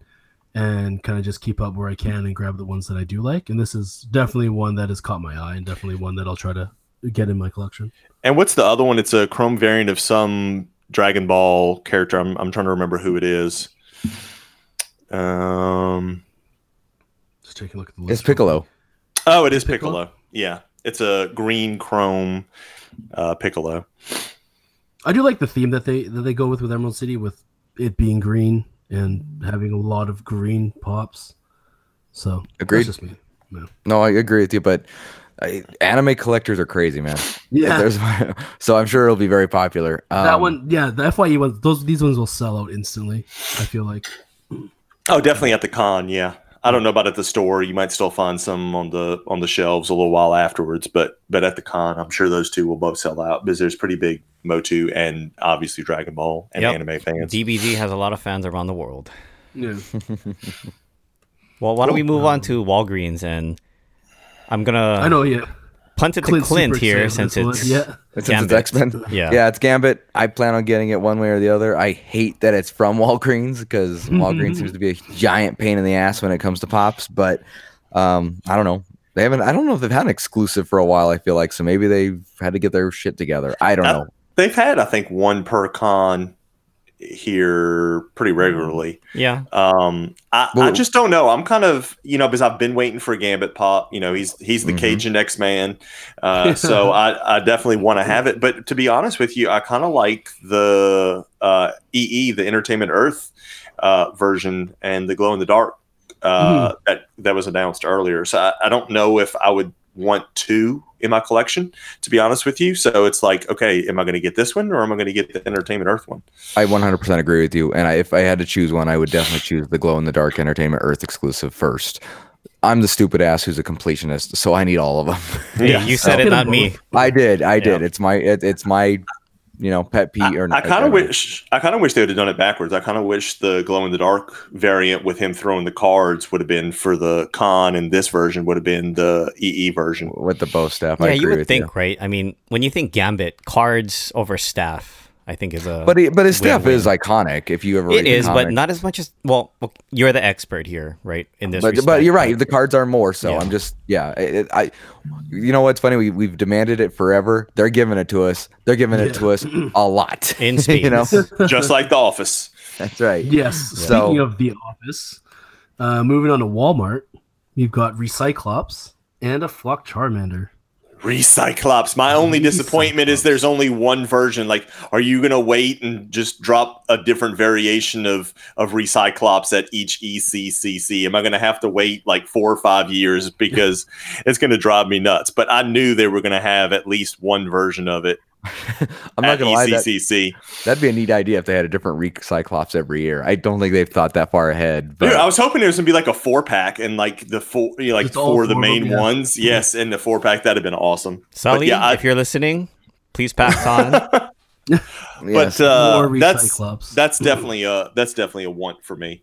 and kind of just keep up where I can and grab the ones that I do like. And this is definitely one that has caught my eye and definitely one that I'll try to get in my collection. And what's the other one? It's a chrome variant of some Dragon Ball character. I'm I'm trying to remember who it is. Um, Just take a look at the list. It's Piccolo. Oh, it is Piccolo. Piccolo. Yeah. It's a green chrome uh, Piccolo. I do like the theme that they that they go with with Emerald City, with it being green and having a lot of green Pops. So agreed. That's just me. Yeah. No, I agree with you, but uh, anime collectors are crazy, man. Yeah. There's, so I'm sure it'll be very popular. Um, that one, yeah, the F Y E ones, those these ones will sell out instantly, I feel like. Oh, definitely at the con, yeah. I don't know about at the store. You might still find some on the on the shelves a little while afterwards, but but at the con, I'm sure those two will both sell out because there's pretty big Motu and obviously Dragon Ball and yep. anime fans. D B Z has a lot of fans around the world. Yeah. Well, why don't we move on to Walgreens, and I'm gonna I know yeah punt it Clint to Clint Super here since it's yeah. Since it's X-Men. Yeah. yeah, it's Gambit. I plan on getting it one way or the other. I hate that it's from Walgreens because Walgreens seems to be a giant pain in the ass when it comes to Pops. But um, I don't know. They haven't. I don't know if they've had an exclusive for a while, I feel like. So maybe they've had to get their shit together. I don't I, know. They've had, I think, one per con here pretty regularly. Yeah. Um, I, I just don't know. I'm kind of, you know, because I've been waiting for Gambit Pop. You know, he's he's the mm-hmm. Cajun X-Man. Uh, so I, I definitely want to have it. But to be honest with you, I kind of like the uh, E E, the Entertainment Earth uh, version and the glow-in-the-dark uh, mm. that, that was announced earlier. So I, I don't know if I would want two in my collection, to be honest with you. So it's like, okay, am I going to get this one or am I going to get the Entertainment Earth one? I one hundred percent agree with you. And I, if I had to choose one, I would definitely choose the glow-in-the-dark Entertainment Earth exclusive first. I'm the stupid ass who's a completionist, so I need all of them. Yeah, you said so, it, not me. I did. I did. Yeah. It's my. It, it's my. You know, pet peeve. Or I, I kind of wish. I kind of wish they would have done it backwards. I kind of wish the glow in the dark variant with him throwing the cards would have been for the con, and this version would have been the E E version with the bow staff. Yeah, I agree you would with think, you. Right? I mean, when you think Gambit, cards over staff, I think is a. But he, but his win-win. Staff is iconic. If you ever read it is, comic. But not as much as well. You're the expert here, right? In this, but, but you're right. The cards are more so. Yeah. I'm just yeah. It, I, you know what's funny? We we've demanded it forever. They're giving it to us. They're giving yeah. it to us a lot. In speed, you know, just like The Office. That's right. Yes. Yeah. Speaking so, of The Office, uh, moving on to Walmart, we've got Recyclops and a Flock Charmander. Recyclops. My only Recyclops. disappointment is there's only one version. Like, are you gonna wait and just drop a different variation of of Recyclops at each E C C C? Am I gonna have to wait like four or five years because it's gonna drive me nuts? But I knew they were gonna have at least one version of it. I'm not gonna lie, that, that'd be a neat idea if they had a different Recyclops every year. I don't think they've thought that far ahead. But dude, I was hoping it was gonna be like a four pack and like the four, you know, like four, four of the main yeah. ones. Yes, and the four pack that'd have been awesome. Sally, yeah, I, if you're listening, please pass on. But uh, that's that's definitely a that's definitely a want for me.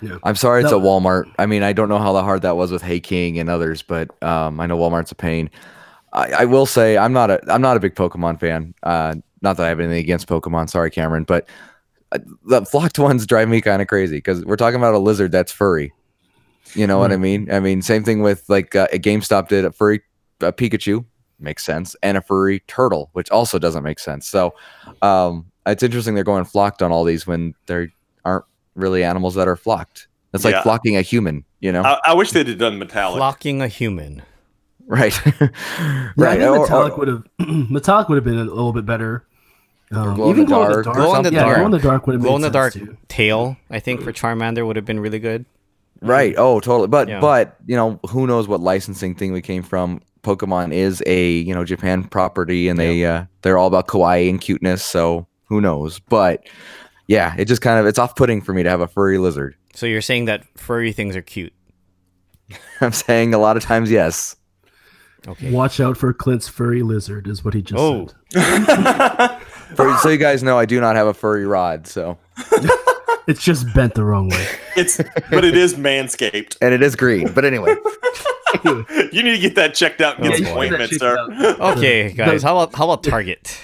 Yeah. I'm sorry, it's no. a Walmart. I mean, I don't know how hard that was with Hey King and others, but um, I know Walmart's a pain. I, I will say I'm not a I'm not a big Pokemon fan. Uh, not that I have anything against Pokemon. Sorry, Cameron, but uh, the flocked ones drive me kind of crazy because we're talking about a lizard that's furry. You know mm. what I mean? I mean, same thing with like uh, GameStop did a furry uh, Pikachu, makes sense, and a furry turtle, which also doesn't make sense. So um, it's interesting they're going flocked on all these when there aren't really animals that are flocked. It's like yeah. flocking a human. You know, I, I wish they'd have done metallic. Flocking a human. Right, right. Yeah, I think metallic would have metallic would have been a little bit better. Um, glow even glow in the dark, glow in the dark, glow in the dark would have glow in the dark tail. I think for Charmander would have been really good. Right. Oh, totally. But yeah. but you know who knows what licensing thing we came from. Pokemon is a you know Japan property, and yeah. they uh, they're all about kawaii and cuteness. So Who knows? But yeah, it just kind of, it's off-putting for me to have a furry lizard. So you're saying that furry things are cute? I'm saying a lot of times, yes. Okay. Watch out for Clint's furry lizard is what he just oh. said. For, so you guys know, I do not have a furry rod, so. It's just bent the wrong way. It's, but it is manscaped. And it is green, but anyway. You need to get that checked out and get yeah, some appointments, sir. Out. Okay, guys, how about, how about Target?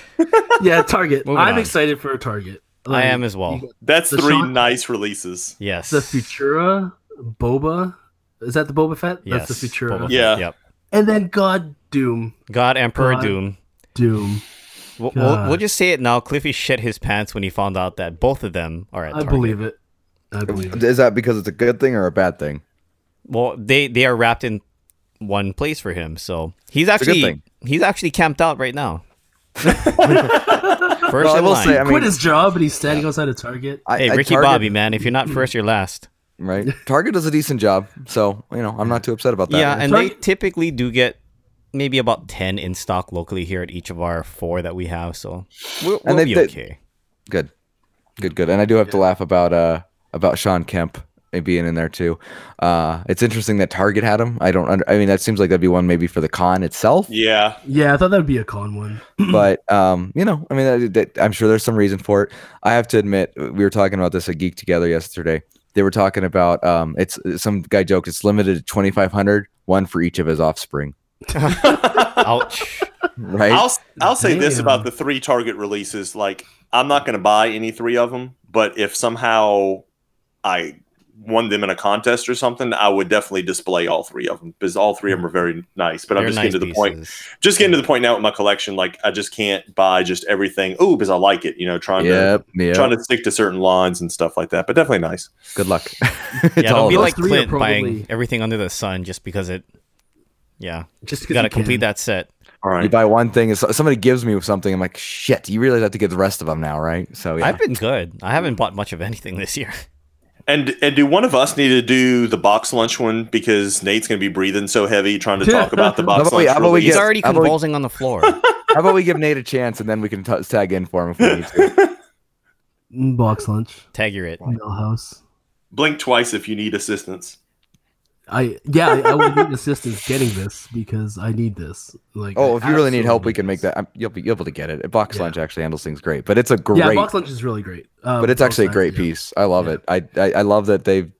Yeah, Target. Moving I'm on. Excited for a Target. Like, I am as well. That's three Sean- nice releases. Yes. The Futura, Boba. Is that the Boba Fett? Yes. That's the Futura. Boba yeah. Fett. Yep. And then God Doom. God Emperor God Doom. Doom. We'll, we'll, we'll just say it now. Cliffy shit his pants when he found out that both of them are at Target. I believe it. I believe it. Is that because it's a good thing or a bad thing? Well, they, they are wrapped in one place for him, so he's actually he's actually camped out right now. First well, in line. Say, I mean, quit his job and he's standing yeah. outside of Target. I, hey, I, Ricky Target, Bobby, man, if you're not first, you're last. Right. Target does a decent job, so you know I'm not too upset about that. Yeah, and Target. They typically do get maybe about ten in stock locally here at each of our four that we have, so we'll, we'll be they, okay. Good, good, good. And I do have yeah. to laugh about uh about Sean Kemp being in there too. Uh, it's interesting that Target had him. I don't. Under, I mean, that seems like that'd be one maybe for the con itself. Yeah, yeah. I thought that'd be a con one. But um, you know, I mean, that, that, I'm sure there's some reason for it. I have to admit, we were talking about this at Geek Together yesterday. They were talking about um, it's some guy joked it's limited to twenty-five hundred, one for each of his offspring. Ouch! Right? I'll I'll say Damn. this about the three Target releases: like, I'm not going to buy any three of them, but if somehow I won them in a contest or something, I would definitely display all three of them because all three of them are very nice. But They're I'm just nice getting to the pieces. point. Just getting to the point now with my collection, like I just can't buy just everything. Ooh, because I like it, you know. Trying yep, to yep. trying to stick to certain lines and stuff like that. But definitely nice. Good luck. yeah, don't be like Clint probably... buying everything under the sun just because it. Yeah, just you gotta you complete can. that set. All right, you buy one thing. If somebody gives me something, I'm like, shit. You really have to get the rest of them now, right? So yeah. I've been good. I haven't bought much of anything this year. And and do one of us need to do the box lunch one because Nate's going to be breathing so heavy trying to talk about the box lunch. How about we, he's get, already convulsing we, on the floor. How about we give Nate a chance and then we can t- tag in for him if we need to. Box lunch. Tag your it. Milhouse. Blink twice if you need assistance. I yeah, I, I will need assistance getting this because I need this. Like oh, if you really need help, we can make that. I'm, you'll be able to get it. Box yeah. Lunch actually handles things great, but it's a great. Yeah, Box Lunch is really great. Um, but it's actually a great yeah. piece. I love yeah. it. I, I I love that they've.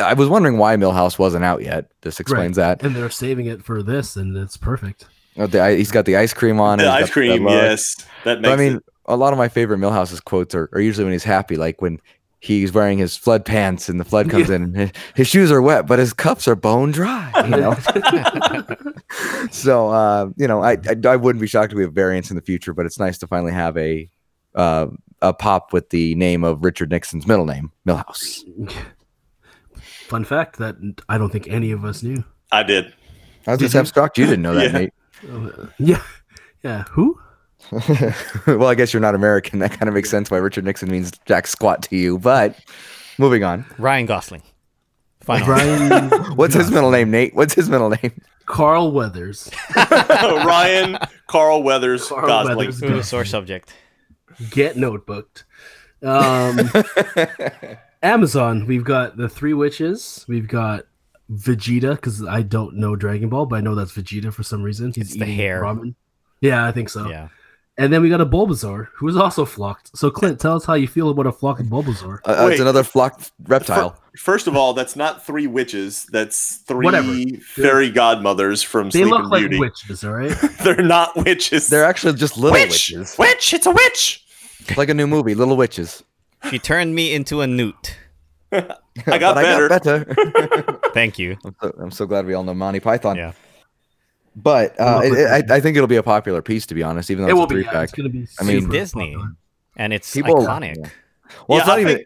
I was wondering why Milhouse wasn't out yet. This explains right. that. And they're saving it for this, and it's perfect. Oh, the, he's got the ice cream on. The ice cream, that yes, that makes. But, I mean, it. a lot of my favorite Milhouse's quotes are, are usually when he's happy, like when. He's wearing his flood pants, and the flood comes yeah. in. And his, his shoes are wet, but his cups are bone dry. You know, so uh, you know, I, I I wouldn't be shocked if we have variants in the future, but it's nice to finally have a uh, a pop with the name of Richard Nixon's middle name, Milhouse. Fun fact that I don't think any of us knew. I did. I was just abstract. You didn't know that, yeah. Nate. Uh, yeah, yeah. Who? Well, I guess you're not American. That kind of makes sense why Richard Nixon means jack squat to you. But moving on. Ryan Gosling. Final. Ryan What's Gosling. his middle name, Nate? What's his middle name? Carl Weathers. Ryan Carl Weathers Carl Gosling. Weathers Gosling. Ooh, sore subject. Get notebooked. Um, Amazon. We've got the Three Witches. We've got Vegeta because I don't know Dragon Ball, but I know that's Vegeta for some reason. He's it's eating the hair. Ramen. Yeah, I think so. Yeah. And then we got a Bulbasaur, who is also flocked. So, Clint, tell us how you feel about a flocked Bulbasaur. Uh, Wait, it's another flocked reptile. For, first of all, that's not three witches. That's three Whatever. fairy yeah. godmothers from they Sleeping Beauty. They look like witches, all right? They're not witches. They're actually just little witch! witches. Witch! It's a witch! Like a new movie, Little Witches. She turned me into a newt. I got better. I got better. Thank you. I'm so, I'm so glad we all know Monty Python. Yeah. But uh, it, it, I, I think it'll be a popular piece, to be honest. Even though it it's will a three be, yeah, pack, it's going to be. I mean, Disney, popular. and it's People, iconic. Yeah. Well, yeah, it's not I even.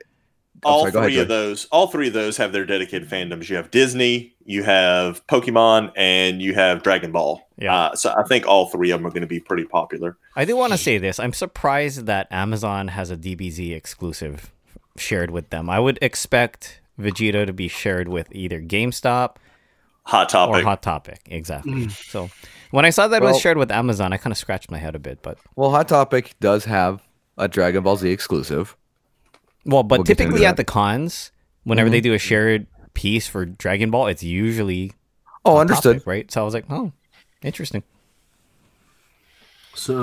All sorry, three ahead, of those, all three of those have their dedicated fandoms. You have Disney, you have Pokemon, and you have Dragon Ball. Yeah. Uh, so I think all three of them are going to be pretty popular. I do want to say this: I'm surprised that Amazon has a D B Z exclusive shared with them. I would expect Vegeta to be shared with either GameStop. Hot Topic. Or Hot Topic, exactly. Mm. So when I saw that well, it was shared with Amazon, I kind of scratched my head a bit. But Well, Hot Topic does have a Dragon Ball Z exclusive. Well, but we'll typically at the cons, whenever mm-hmm. they do a shared piece for Dragon Ball, it's usually oh, understood, topic, right? So I was like, oh, interesting. So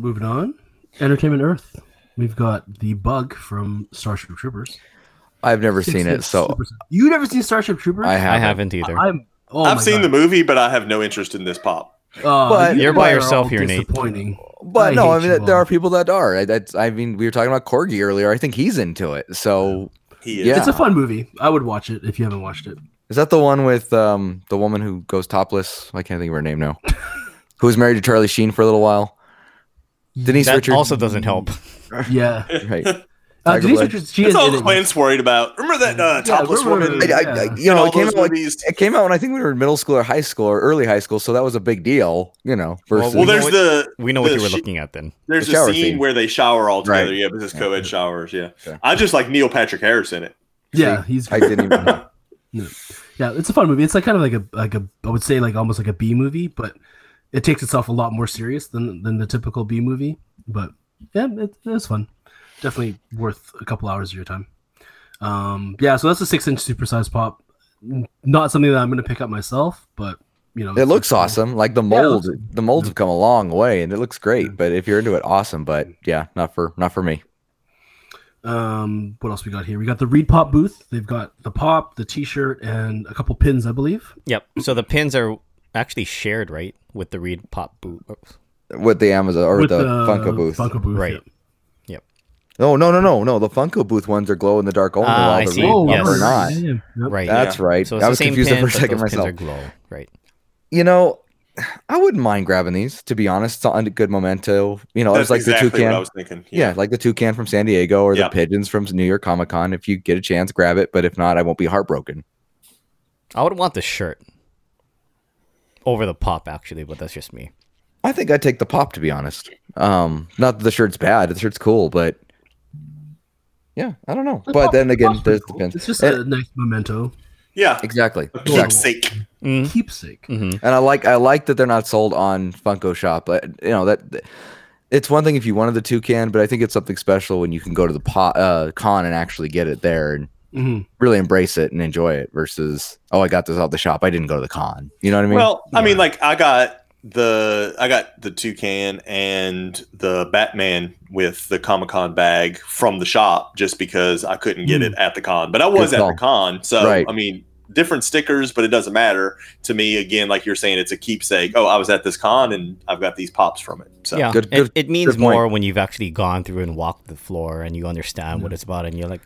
moving on, Entertainment Earth. We've got the bug from Starship Troopers. I've never Six seen it, so super... you never seen Starship Troopers? I haven't, I haven't either. I'm, oh I've seen God. the movie, but I have no interest in this pop. Uh, but you're by yourself here, Nate. But I no, I mean there all. are people that are. That's I mean we were talking about Corgi earlier. I think he's into it, so he is. Yeah. It's a fun movie. I would watch it if you haven't watched it. Is that the one with um, the woman who goes topless? I can't think of her name now. Who was married to Charlie Sheen for a little while? Denise that Richards also doesn't help. Yeah, right. Uh, Denise Richards, she That's is all the plants worried about. Remember that uh, topless yeah, woman? I, I, I, you know, it came, out, like, it came out when I think we were in middle school or high school or early high school, so that was a big deal, you know. Versus, well, well, there's we know what, the we know the, what you were looking at then. There's the a scene, scene where they shower all together. Right. Yeah, but this yeah. co-ed showers. Yeah, okay. I just like Neil Patrick Harris in it. Yeah, See, he's. I didn't even. Know. No. Yeah, it's a fun movie. It's like kind of like a like a I would say like almost like a B movie, but it takes itself a lot more serious than than the typical B movie. But yeah, it, it's fun. Definitely worth a couple hours of your time. Um, yeah, so that's a six-inch supersize pop. Not something that I'm going to pick up myself, but you know, it looks awesome. Cool. Like the mold, yeah, the molds yeah. have come a long way, and it looks great. Yeah. But if you're into it, awesome. But yeah, not for not for me. Um, what else we got here? We got the Reed Pop booth. They've got the pop, the T-shirt, and a couple pins, I believe. Yep. So the pins are actually shared, right, with the Reed Pop booth, with the Amazon or with the, the Funko booth, Funko booth, right? Yeah. No, no, no, no, no. The Funko booth ones are glow in the dark only, uh, while the Reed yes. are not. Yeah, yeah. Yep. Right, that's yeah. right. So I was confused pin, for a second myself. Glow. Right. You know, I wouldn't mind grabbing these. To be honest, it's a good memento. You know, it's like exactly the toucan. I was thinking. Yeah. yeah, like the toucan from San Diego or yeah. the pigeons from New York Comic Con. If you get a chance, grab it. But if not, I won't be heartbroken. I would want the shirt over the pop, actually, but that's just me. I think I'd take the pop, to be honest. Um, not that the shirt's bad. The shirt's cool, but. Yeah, I don't know. But pop, then again, there's cool. the pins. It's just and, a nice memento. Yeah. Exactly. A keepsake. Mm. Keepsake. Mm-hmm. And I like I like that they're not sold on Funko Shop. But, you know, that it's one thing if you wanted the toucan, but I think it's something special when you can go to the po- uh, con and actually get it there and mm-hmm. really embrace it and enjoy it versus, oh, I got this out the shop. I didn't go to the con. You know what I mean? Well, yeah. I mean, like I got the I got the toucan and the Batman with the Comic-Con bag from the shop just because I couldn't get mm. it at the con, but I was it's at all. the con. So, right. I mean, different stickers, but it doesn't matter to me. Again, like you're saying, it's a keepsake. Oh, I was at this con and I've got these pops from it. So yeah, good, good, it, it means more when you've actually gone through and walked the floor and you understand yeah. what it's about. And you're like,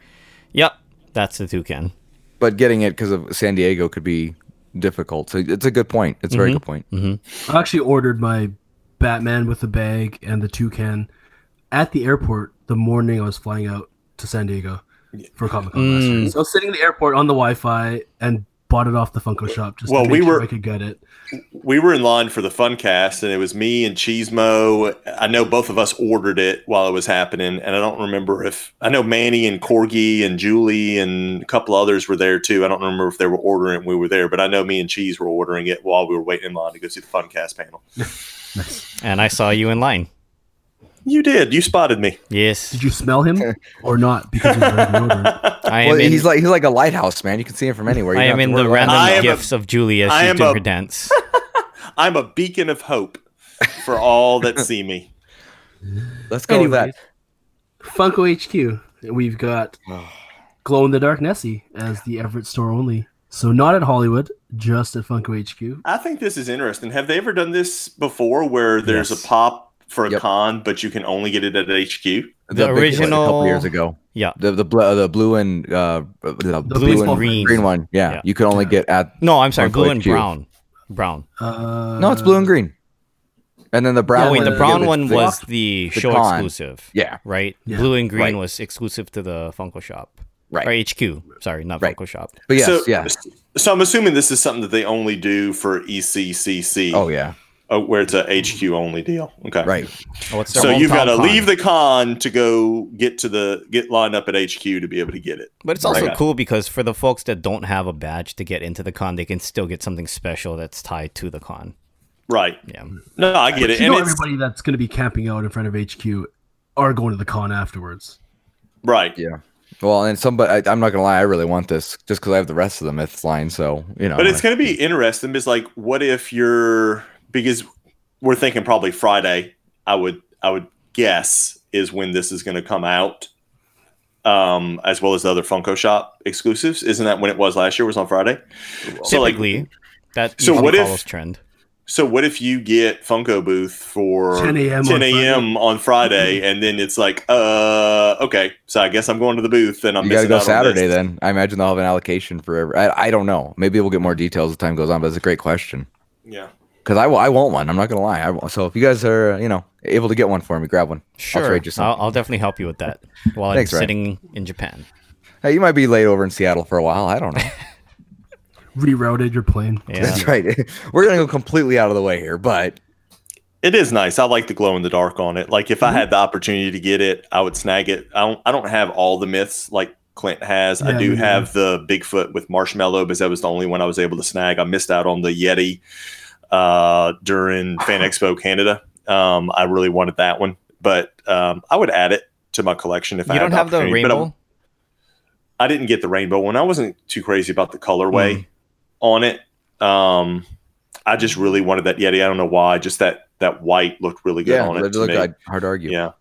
yep, that's the toucan. But getting it because of San Diego could be difficult. So it's a good point. It's a mm-hmm. very good point. Mm-hmm. I actually ordered my Batman with the bag and the toucan at the airport the morning I was flying out to San Diego for Comic-Con mm. last year. So I was sitting in the airport on the Wi-Fi and bought it off the Funko Shop just well, to make we were, sure I could get it. We were in line for the Funcast, and it was me and Cheesemo. I know both of us ordered it while it was happening, and I don't remember if – I know Manny and Corgi and Julie and a couple others were there too. I don't remember if they were ordering it we were there, but I know me and Cheese were ordering it while we were waiting in line to go see the Funcast panel. Nice. And I saw you in line. You did. You spotted me. Yes. Did you smell him or not? Because he's, I am well, in, he's like he's like a lighthouse, man. You can see him from anywhere. You I am in the random gifts a, of Julia. She's doing a, her dance. I'm a beacon of hope for all that see me. Let's go anyway, with that. Funko H Q. We've got glow in the dark Nessie as the Everett store only. So not at Hollywood, just at Funko H Q. I think this is interesting. Have they ever done this before, where there's yes. a pop for a yep. con, but you can only get it at H Q. The, the original, a couple years ago, yeah, the the, bl- the blue and uh, the, the blue and green, green one, yeah. yeah, you could only get at. No, I'm sorry, Funko blue and H Q. brown, brown. Uh, no, it's blue and green, and then the brown. Yeah, wait, the brown one the, was the, the show con. exclusive, yeah, right. Yeah. Blue and green right. was exclusive to the Funko Shop, right? Or H Q, sorry, not right. Funko Shop. But yes, so, yeah. So I'm assuming this is something that they only do for E C C C. Oh yeah. Oh, where it's a H Q only deal. Okay, right. Oh, so you've got to leave the con to go get to the get lined up at H Q to be able to get it. But it's also right. cool because for the folks that don't have a badge to get into the con, they can still get something special that's tied to the con. Right. Yeah. No, I get but it. You and know, everybody that's going to be camping out in front of H Q are going to the con afterwards. Right. Yeah. Well, and somebody, I, I'm not gonna lie, I really want this just because I have the rest of the myth line. So you know, but it's gonna be interesting. Is like, what if you're because we're thinking probably Friday. I would, I would guess is when this is gonna come out. Um, as well as the other Funko Shop exclusives. Isn't that when it was last year? Was on Friday. So typically, like that. So what if trend? So what if you get Funko Booth for ten a.m. on, on Friday, and then it's like, uh, okay, so I guess I'm going to the booth, and I'm you missing gotta go Saturday then. I imagine they'll have an allocation for every. I, I don't know. Maybe we'll get more details as time goes on, but it's a great question. Yeah, because I, I want one. I'm not gonna lie. I want, so if you guys are you know able to get one for me, grab one. Sure, I'll trade you something. I'll, I'll definitely help you with that while Thanks, I'm sitting Ryan. in Japan. Hey, you might be laid over in Seattle for a while. I don't know. Rerouted your plane. Yeah. That's right. We're gonna go completely out of the way here, but it is nice. I like the glow in the dark on it. Like if mm-hmm. I had the opportunity to get it, I would snag it. I don't. I don't have all the myths like Clint has. Yeah, I do yeah. have the Bigfoot with marshmallow, because that was the only one I was able to snag. I missed out on the Yeti uh, during Fan Expo Canada. Um, I really wanted that one, but um, I would add it to my collection if you I don't had the have the rainbow. I didn't get the rainbow one. I wasn't too crazy about the colorway. Mm. on it. Um, I just really wanted that Yeti. I don't know why. Just that that white looked really good yeah, on it. Yeah, hard to argue. Yeah.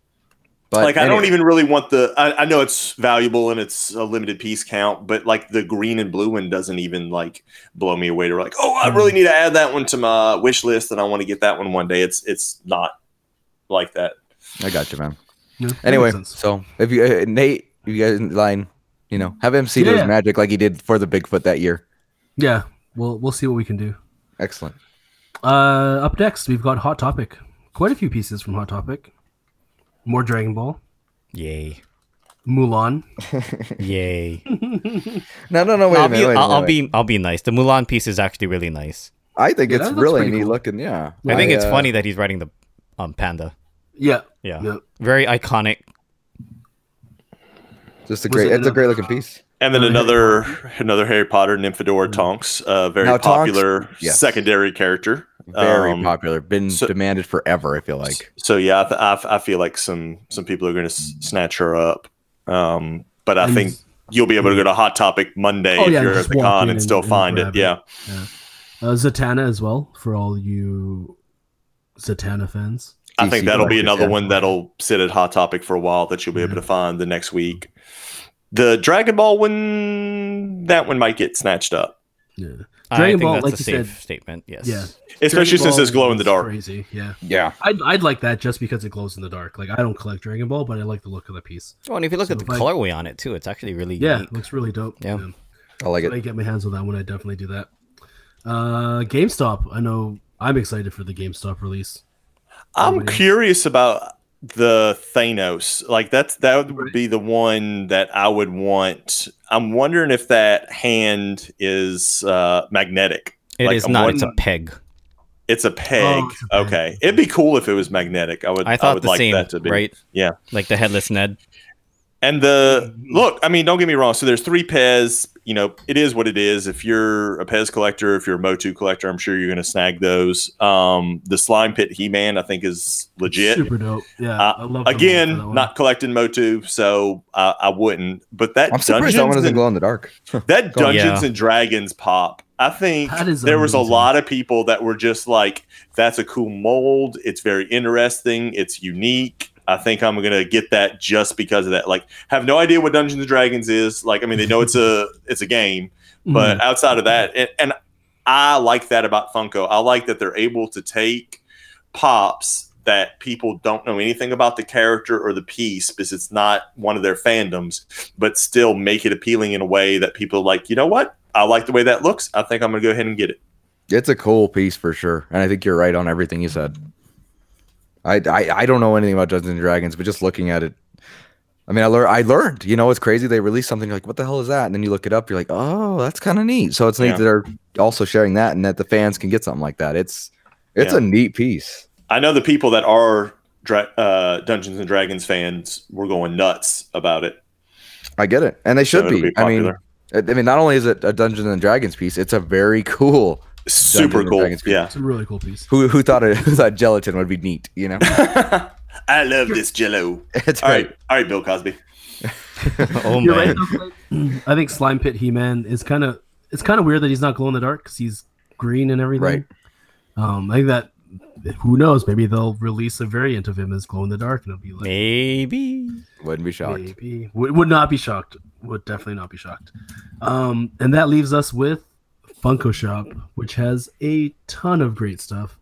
But like, anyway. I don't even really want the... I, I know it's valuable and it's a limited piece count, but like the green and blue one doesn't even like blow me away to like, oh, I really need to add that one to my wish list and I want to get that one one day. It's it's not like that. I got you, man. Yeah, anyway, so if you uh, Nate, if you guys in line, you know, have M C do yeah. his magic like he did for the Bigfoot that year. Yeah, we'll we'll see what we can do. Excellent. Uh, up next, we've got Hot Topic. Quite a few pieces from Hot Topic. More Dragon Ball. Yay. Mulan. Yay. no, no, no. Wait I'll a minute. Be, wait, I'll, wait, I'll wait. be I'll be nice. The Mulan piece is actually really nice. I think yeah, it's really neat cool. looking. Yeah. I think I, it's uh... funny that he's riding the um, panda. Yeah. Yeah. yeah. Very iconic. Just a great. It it's enough? a great looking piece. And then another another Harry Potter, Nymphadora Tonks, a very now, popular Tonks, yes. secondary character. Very um, popular. Been so, demanded forever, I feel like. So, yeah, I, th- I, f- I feel like some some people are going to s- snatch her up. Um, but I and think you'll be able to go to Hot Topic Monday oh, if yeah, you're at the con and, and still and find forever. it. Yeah. yeah. Uh, Zatanna as well, for all you Zatanna fans. I D C think that'll be another Zatanna. one that'll sit at Hot Topic for a while that you'll be yeah. able to find the next week. The Dragon Ball one, that one might get snatched up. Yeah, Dragon I Ball, think that's like a you safe said, statement. Yes. Yeah. Especially Dragon since Ball it's glow in the dark. Crazy. Yeah. Yeah. I'd I'd like that just because it glows in the dark. Like I don't collect Dragon Ball, but I like the look of the piece. Oh, and if you look so at the colorway I, on it too, it's actually really yeah, unique. It looks really dope. Yeah. Man. I like so it. When I get my hands on that one, I definitely do that. Uh, GameStop. I know I'm excited for the GameStop release. I'm curious about. The Thanos, like that's that would be the one that I would want. I'm wondering if that hand is uh, magnetic. It like, is I'm not. It's a peg. It's a peg. Oh, it's a peg. Okay, it'd be cool if it was magnetic. I would. I thought I would the like same. That to be, right? Yeah, like the headless Ned. And the look. I mean, don't get me wrong. So there's three Pez. You know, it is what it is. If you're a Pez collector, if you're a Motu collector, I'm sure you're going to snag those. Um, the Slime Pit He-Man, I think, is legit. Super dope. Yeah. Uh, I love again, not collecting Motu, so I, I wouldn't. But that I'm surprised that one doesn't glow in the dark. That Dungeons yeah. and Dragons pop, I think there amazing. was a lot of people that were just like, "That's a cool mold. It's very interesting. It's unique." I think I'm gonna get that just because of that. Like, have no idea what Dungeons and Dragons is. Like, I mean, they know it's a it's a game, but mm. outside of that, and, and I like that about Funko. I like that they're able to take pops that people don't know anything about the character or the piece because it's not one of their fandoms, but still make it appealing in a way that people are like, you know what? I like the way that looks. I think I'm gonna go ahead and get it. It's a cool piece for sure, and I think you're right on everything you said. I, I, I don't know anything about Dungeons and Dragons, but just looking at it, I mean, I, lear- I learned, you know, it's crazy. They release something, you're like, what the hell is that? And then you look it up, you're like, oh, that's kind of neat. So it's neat yeah. that they're also sharing that and that the fans can get something like that. It's it's yeah. a neat piece. I know the people that are dra- uh, Dungeons and Dragons fans were going nuts about it. I get it. And they should so be. be I mean, I mean, not only is it a Dungeons and Dragons piece, it's a very cool Super Dungeons cool, yeah. It's a really cool piece. Who who thought it, who thought gelatin would be neat? You know, I love this Jell-O. That's all right. right. All right, Bill Cosby. oh You're man. Right, like, I think Slime Pit He-Man is kind of it's kind of weird that he's not glow in the dark because he's green and everything. Right. Um, I think that who knows? Maybe they'll release a variant of him as glow in the dark, and it'll be like maybe. Wouldn't be shocked. Maybe would would not be shocked. Would definitely not be shocked. Um, and that leaves us with Funko Shop, which has a ton of great stuff.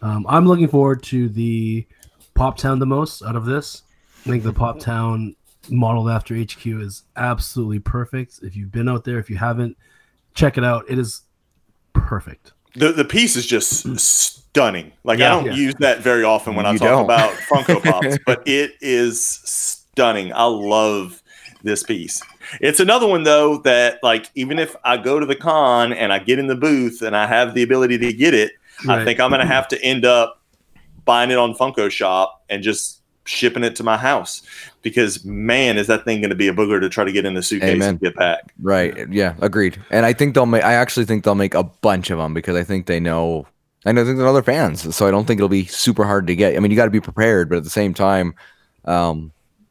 Um, I'm looking forward to the Pop Town the most out of this. I think the Pop Town modeled after H Q is absolutely perfect. If you've been out there, if you haven't, check it out. It is perfect. The the piece is just stunning. Like yeah, I don't yeah. use that very often when you I talk don't. about Funko Pops, but it is stunning. I love this piece. It's another one though that like even if I go to the con and I get in the booth and I have the ability to get it, right. I think I'm gonna have to end up buying it on Funko Shop and just shipping it to my house because man, is that thing going to be a booger to try to get in the suitcase Amen. and get back. Right. Yeah. Agreed. And I think they'll make, I actually think they'll make a bunch of them because I think they know, and I think they're other fans. So I don't think it'll be super hard to get. I mean, you got to be prepared, but at the same time, um,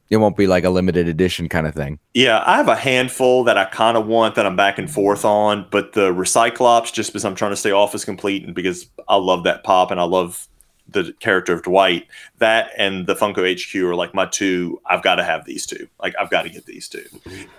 it won't be like a limited edition kind of thing. Yeah, I have a handful that I kind of want that I'm back and forth on, but the Recyclops, just because I'm trying to stay office complete and because I love that pop and I love the character of Dwight, that and the Funko H Q are like my two. I've got to have these two. Like I've got to get these two.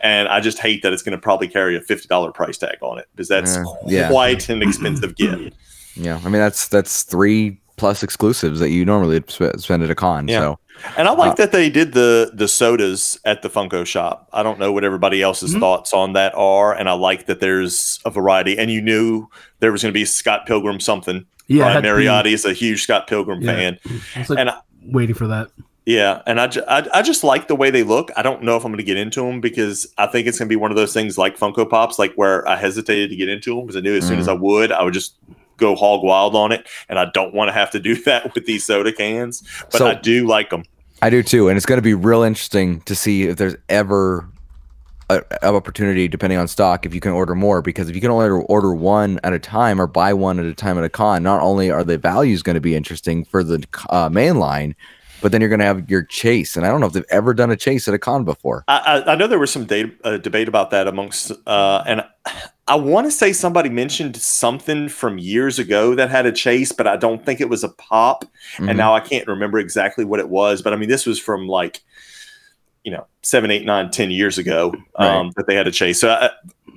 And I just hate that it's going to probably carry a fifty dollars price tag on it because that's uh, yeah. quite an expensive gift. Yeah. I mean, that's, that's three plus exclusives that you normally sp- spend at a con. Yeah. So, and I like uh, that they did the, the sodas at the Funko Shop. I don't know what everybody else's mm-hmm. thoughts on that are. And I like that there's a variety and you knew there was going to be Scott Pilgrim, something. Yeah, Brian Mariotti is a huge Scott Pilgrim yeah. fan. I was like and I, waiting for that. Yeah, and I, ju- I, I just like the way they look. I don't know if I'm going to get into them because I think it's going to be one of those things like Funko Pops, like where I hesitated to get into them because I knew as mm. soon as I would, I would just go hog wild on it, and I don't want to have to do that with these soda cans, but so, I do like them. I do too, and it's going to be real interesting to see if there's ever an opportunity, depending on stock, if you can order more, because if you can only order one at a time or buy one at a time at a con, not only are the values going to be interesting for the uh, main line, but then you're going to have your chase. And I don't know if they've ever done a chase at a con before. I, I, I know there was some de- uh, debate about that amongst, uh, and I want to say somebody mentioned something from years ago that had a chase, but I don't think it was a pop. Mm-hmm. And now I can't remember exactly what it was, but I mean, this was from like, you know, seven, eight, nine, ten years ago um, right. that they had a chase. So I,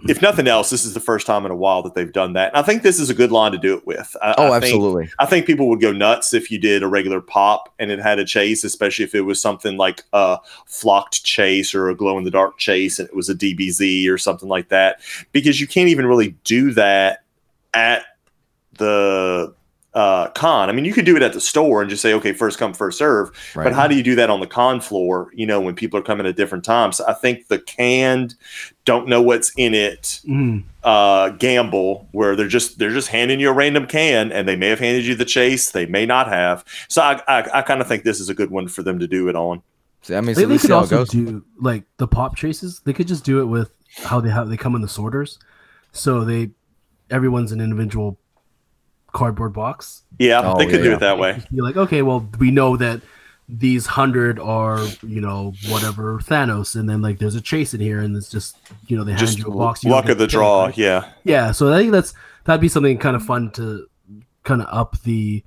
if nothing else, this is the first time in a while that they've done that. And I think this is a good line to do it with. I, oh, I absolutely. Think, I think people would go nuts if you did a regular pop and it had a chase, especially if it was something like a flocked chase or a glow in the dark chase. And it was a D B Z or something like that, because you can't even really do that at the Uh, con. I mean, you could do it at the store and just say, okay, first come, first serve. Right. But how do you do that on the con floor, you know, when people are coming at different times? I think the canned, don't know what's in it, mm. uh, gamble, where they're just they're just handing you a random can, and they may have handed you the chase. They may not have. So I I, I kind of think this is a good one for them to do it on. See, I mean, so they could also do, like, the pop chases. They could just do it with how they, how they come in the sorters. So they everyone's an individual cardboard box. Yeah, oh, they could yeah, do yeah. it that way. You're like, okay, well, we know that these hundred are, you know, whatever Thanos, and then like there's a chase in here, and it's just, you know, they just hand you a box. You luck of the draw, it. yeah, yeah. So I think that's that'd be something kind of fun to kind of up the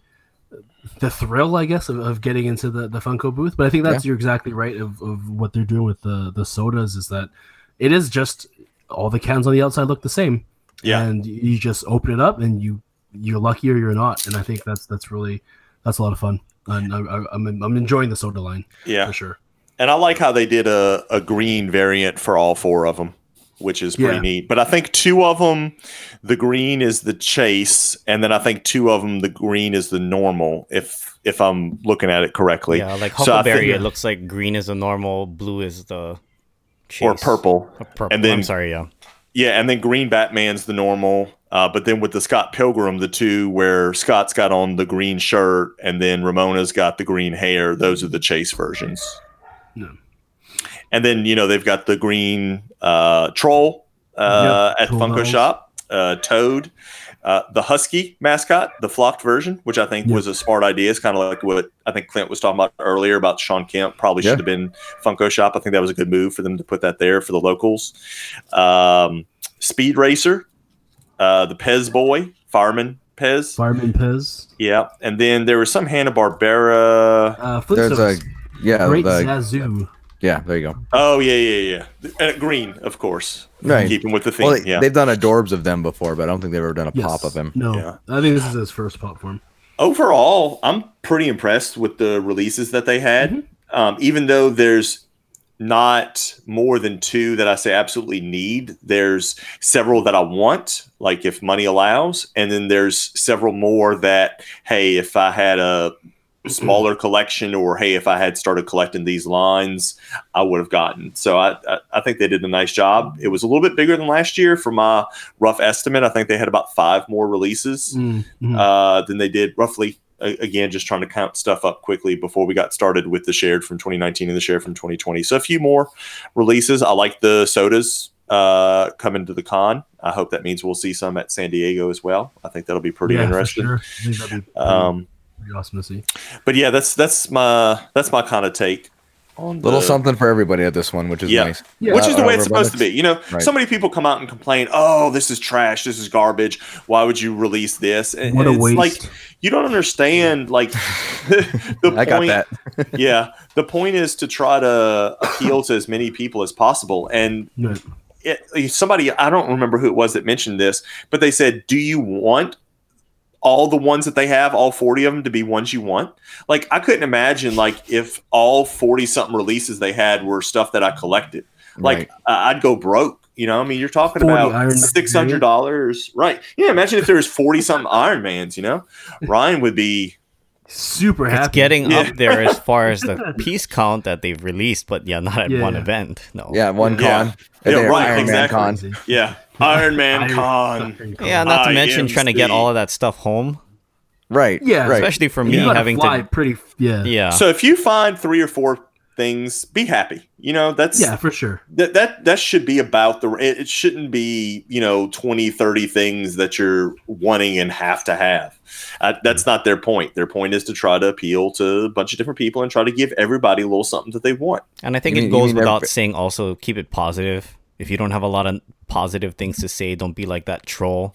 the thrill, I guess, of, of getting into the, the Funko booth. But I think that's yeah. you're exactly right of, of what they're doing with the the sodas is that it is just all the cans on the outside look the same. Yeah, and you just open it up and you. You're lucky or you're not, and I think that's that's really that's a lot of fun, and I, I, I'm I'm enjoying the soda line, yeah, for sure. And I like how they did a, a green variant for all four of them, which is pretty yeah. neat. But I think two of them, the green is the chase, and then I think two of them, the green is the normal. If if I'm looking at it correctly, yeah, like Huckleberry, so it looks like green is the normal, blue is the chase. or purple, or purple. And then, I'm sorry, yeah, yeah, and then green Batman's the normal. Uh, but then with the Scott Pilgrim, the two where Scott's got on the green shirt and then Ramona's got the green hair, those are the chase versions. No. And then, you know, they've got the green uh, troll uh, yep. at Funko Shop. uh, Toad, uh, the Husky mascot, the flopped version, which I think yeah. was a smart idea. It's kind of like what I think Clint was talking about earlier about Sean Kemp. Probably yeah. should have been Funko Shop. I think that was a good move for them to put that there for the locals. Um, Speed Racer, uh, the Pez boy, Fireman Pez. Fireman Pez. Yeah. And then there was some Hanna-Barbera. Uh, There's a yeah, Great the, Zazu. Yeah, there you go. Oh, yeah, yeah, yeah. And green, of course. Right. Keeping with the theme. Well, they, yeah. They've done adorbs of them before, but I don't think they've ever done a yes. pop of them. No. Yeah. I think this is his first pop form. Overall, I'm pretty impressed with the releases that they had. Mm-hmm. Um, even though there's not more than two that I say absolutely need. There's several that I want, like if money allows. And then there's several more that, hey, if I had a smaller collection, or hey, if I had started collecting these lines, I would have gotten. So I, I I think they did a nice job. It was a little bit bigger than last year for my rough estimate. I think they had about five more releases mm-hmm. uh, than they did roughly. A- again, just trying to count stuff up quickly before we got started with the shared from twenty nineteen and the shared from twenty twenty. So a few more releases. I like the sodas uh, coming to the con. I hope that means we'll see some at San Diego as well. I think that'll be pretty yeah, interesting. For sure. I think that'd be pretty- um, awesome to see. But yeah, that's that's my that's my kind of take on the, little something for everybody at this one, which is yeah. nice. Yeah. Which is the uh, way it's supposed to be. You know, right. So many people come out and complain, "Oh, this is trash. This is garbage. Why would you release this?" And, what a and it's waste. Like you don't understand. Yeah. Like the point, I got that. yeah, the point is to try to appeal to as many people as possible. And yeah. it, somebody, I don't remember who it was that mentioned this, but they said, "Do you want all the ones that they have, all forty of them, to be ones you want?" Like, I couldn't imagine, like, if all forty-something releases they had were stuff that I collected. Like, right. uh, I'd go broke. You know, I mean, you're talking about six hundred dollars. Right. Yeah, imagine if there was forty-something Iron Mans, you know? Ryan would be super happy. It's getting yeah. up there as far as the piece count that they've released, but, yeah, not at yeah, one yeah. event. No. Yeah, one yeah. con. Yeah, yeah right, Iron exactly. Man con. Yeah. Iron Man Iron Con. Con. Yeah, not to mention I M C. Trying to get all of that stuff home. Right. Yeah. Right. Especially for me you having fly to pretty. Yeah. Yeah. So if you find three or four things, be happy. You know, that's yeah for sure. That that that should be about the. It, it shouldn't be, you know, twenty, thirty things that you're wanting and have to have. Uh, that's not their point. Their point is to try to appeal to a bunch of different people and try to give everybody a little something that they want. And I think you it mean, goes without every- saying. Also, keep it positive. If you don't have a lot of positive things to say, don't be like that troll,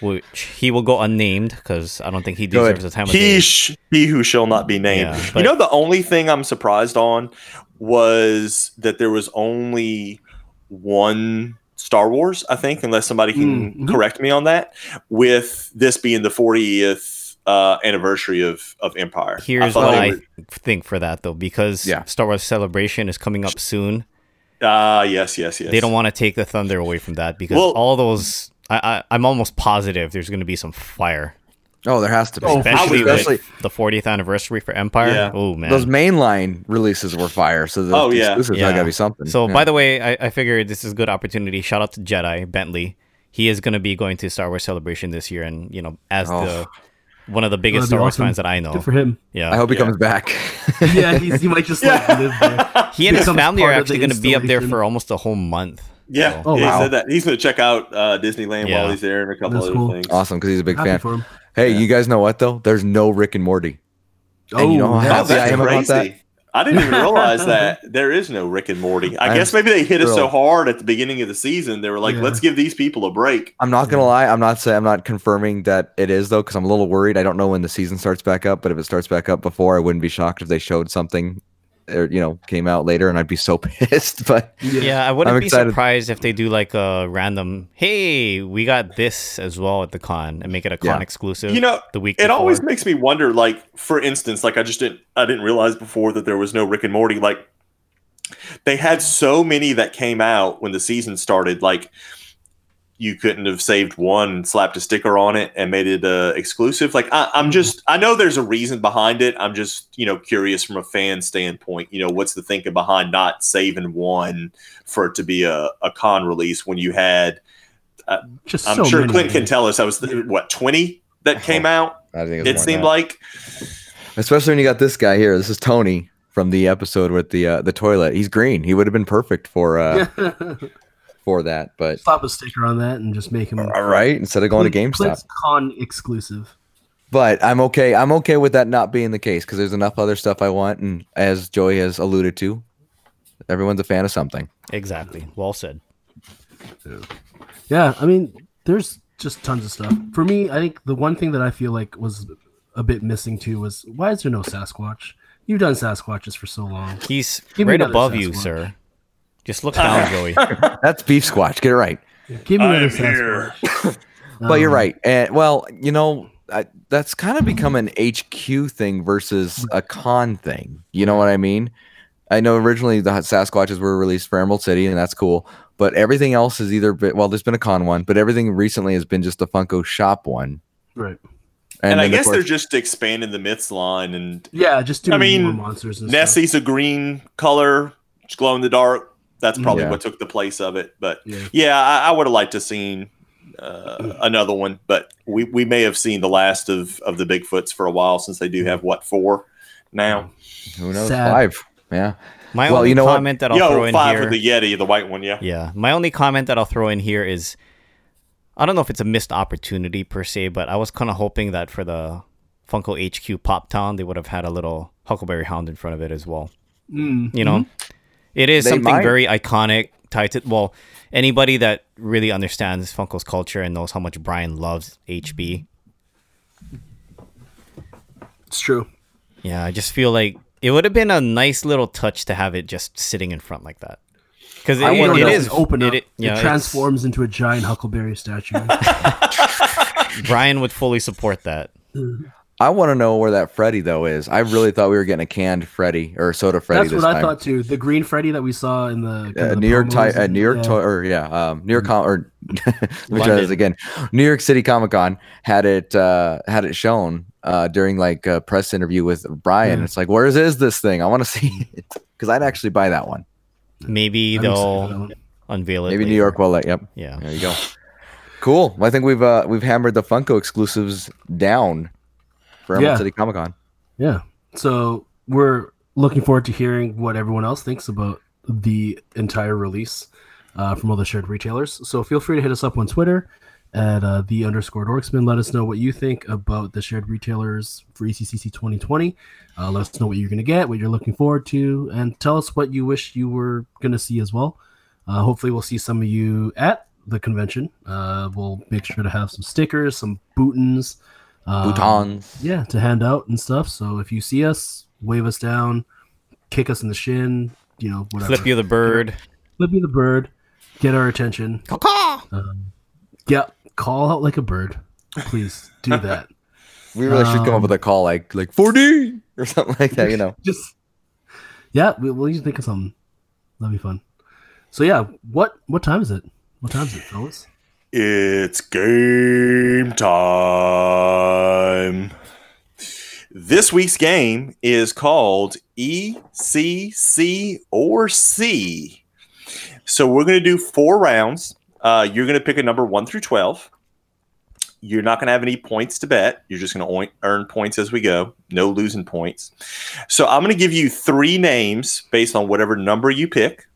which he will go unnamed because I don't think he deserves the time of day. Sh- he who shall not be named. Yeah, but- you know, the only thing I'm surprised on was that there was only one Star Wars, I think, unless somebody can mm-hmm. correct me on that, with this being the fortieth Uh, anniversary of, of Empire. Here's I what I were- think for that, though, because yeah. Star Wars Celebration is coming up soon. Ah, uh, yes, yes, yes. They don't want to take the thunder away from that because well, all those, I, I, I'm almost positive there's going to be some fire. Oh, there has to be. Especially, oh, especially the fortieth anniversary for Empire. Yeah. Oh, man. Those mainline releases were fire, so the, oh, yeah. this is yeah. got to be something. So, yeah. by the way, I, I figured this is a good opportunity. Shout out to Jedi Bentley. He is going to be going to Star Wars Celebration this year, and, you know, as oh. the... one of the biggest Star Wars awesome. fans that I know. Good for him. Yeah. I hope he yeah. comes back. yeah, he's, he might just like yeah. live there. He and his family are actually going to be up there for almost a whole month. Yeah. So. Oh, yeah, wow. He said that. He's going to check out uh, Disneyland yeah. while he's there and a couple That's other cool. things. Awesome, because he's a big Happy fan. For him. Hey, yeah. you guys know what, though? There's no Rick and Morty. Oh, and you know how happy I am about that? I didn't even realize that there is no Rick and Morty. I I'm guess maybe they hit thrilled. us so hard at the beginning of the season. They were like, yeah. let's give these people a break. I'm not going to lie. I'm not saying I'm not confirming that it is, though, because I'm a little worried. I don't know when the season starts back up, but if it starts back up before, I wouldn't be shocked if they showed something or, you know, came out later, and I'd be so pissed. But yeah, yeah I wouldn't I'm be excited. surprised if they do like a random, hey, we got this as well at the con, and make it a con yeah. exclusive. You know, the week it before. Always makes me wonder. Like, for instance, like I just didn't, I didn't realize before that there was no Rick and Morty. Like, they had so many that came out when the season started. Like, you couldn't have saved one and slapped a sticker on it and made it uh, exclusive. Like I, I'm just, I know there's a reason behind it. I'm just, you know, curious from a fan standpoint, you know, what's the thinking behind not saving one for it to be a, a con release when you had, uh, just I'm so sure Clint can tell us I was th- what, twenty that came out. I think it, it seemed like, especially when you got this guy here, this is Tony from the episode with the, uh, the toilet. He's green. He would have been perfect for, uh, for that. But slap a sticker on that and just make him. All right, instead of going to GameStop. Con exclusive. But I'm okay. I'm okay with that not being the case because there's enough other stuff I want, and as Joey has alluded to, everyone's a fan of something. Exactly. Well said. Yeah, yeah, I mean, there's just tons of stuff. For me, I think the one thing that I feel like was a bit missing too was why is there no Sasquatch? You've done Sasquatches for so long. He's Give right above Sasquatch. You, sir. Just look down, Joey. That's Beef Squatch. Get it right. Yeah, give me another Sasquatch. But um, you're right. And well, you know, I, that's kind of become an H Q thing versus a con thing. You know what I mean? I know originally the Sasquatches were released for Emerald City, and that's cool. But everything else has either been, well, there's been a con one, but everything recently has been just the Funko Shop one. Right. And, and I guess course, they're just expanding the myths line, and yeah, just doing I mean, more monsters. And Nessie's stuff. A green color, glow in the dark. That's probably yeah. what took the place of it. But yeah, yeah I, I would have liked to seen uh, another one. But we, we may have seen the last of, of the Bigfoots for a while, since they do have what four now. Who knows? Sad. Five. Yeah. My well, only you know comment what? that I'll Yo, throw in five here with the Yeti, the white one. Yeah. Yeah. My only comment that I'll throw in here is, I don't know if it's a missed opportunity per se, but I was kind of hoping that for the Funko H Q Pop Town, they would have had a little Huckleberry Hound in front of it as well. Mm-hmm. You know, it is they something might. very iconic tied to, well, anybody that really understands Funko's culture and knows how much Brian loves H B. It's true. Yeah, I just feel like it would have been a nice little touch to have it just sitting in front like that. Because it, it, it is open up. It, it, you know, it transforms it's... into a giant Huckleberry statue. Brian would fully support that. I want to know where that Freddy though is. I really thought we were getting a canned Freddy or soda Freddy. That's this what time. I thought too. The green Freddy that we saw in the, uh, the New York, ti- uh, New York, yeah. to- or yeah, um, New York, Com- or let me try this again. New York City Comic Con had it uh, had it shown uh, during like a press interview with Brian. Mm. It's like, where is, is this thing? I want to see it because I'd actually buy that one. Maybe I'm they'll unveil it. Maybe later. New York will let. Yep. Yeah. There you go. Cool. Well, I think we've uh, we've hammered the Funko exclusives down for Emerald yeah. City Comic Con. Yeah. So we're looking forward to hearing what everyone else thinks about the entire release uh, from all the shared retailers. So feel free to hit us up on Twitter at uh, the underscore dorksman. Let us know what you think about the shared retailers for E C C C twenty twenty. Uh, let us know what you're going to get, what you're looking forward to, and tell us what you wish you were going to see as well. Uh, hopefully we'll see some of you at the convention. Uh, we'll make sure to have some stickers, some bootins, uh, bootons, yeah, to hand out and stuff. So if you see us, wave us down, kick us in the shin, you know, whatever. Flip you the bird. Flip you the bird. Get our attention. Um, yeah. Call out like a bird. Please do that. We really um, should come up with a call like like four D or something like that, you know. Just yeah, we, we'll just think of something. That'd be fun. So yeah, what what time is it? What time is it, fellas? It's game time. This week's game is called E C C or C. So we're going to do four rounds. Uh, you're going to pick a number one through twelve. You're not going to have any points to bet. You're just going to earn points as we go. No losing points. So I'm going to give you three names based on whatever number you pick.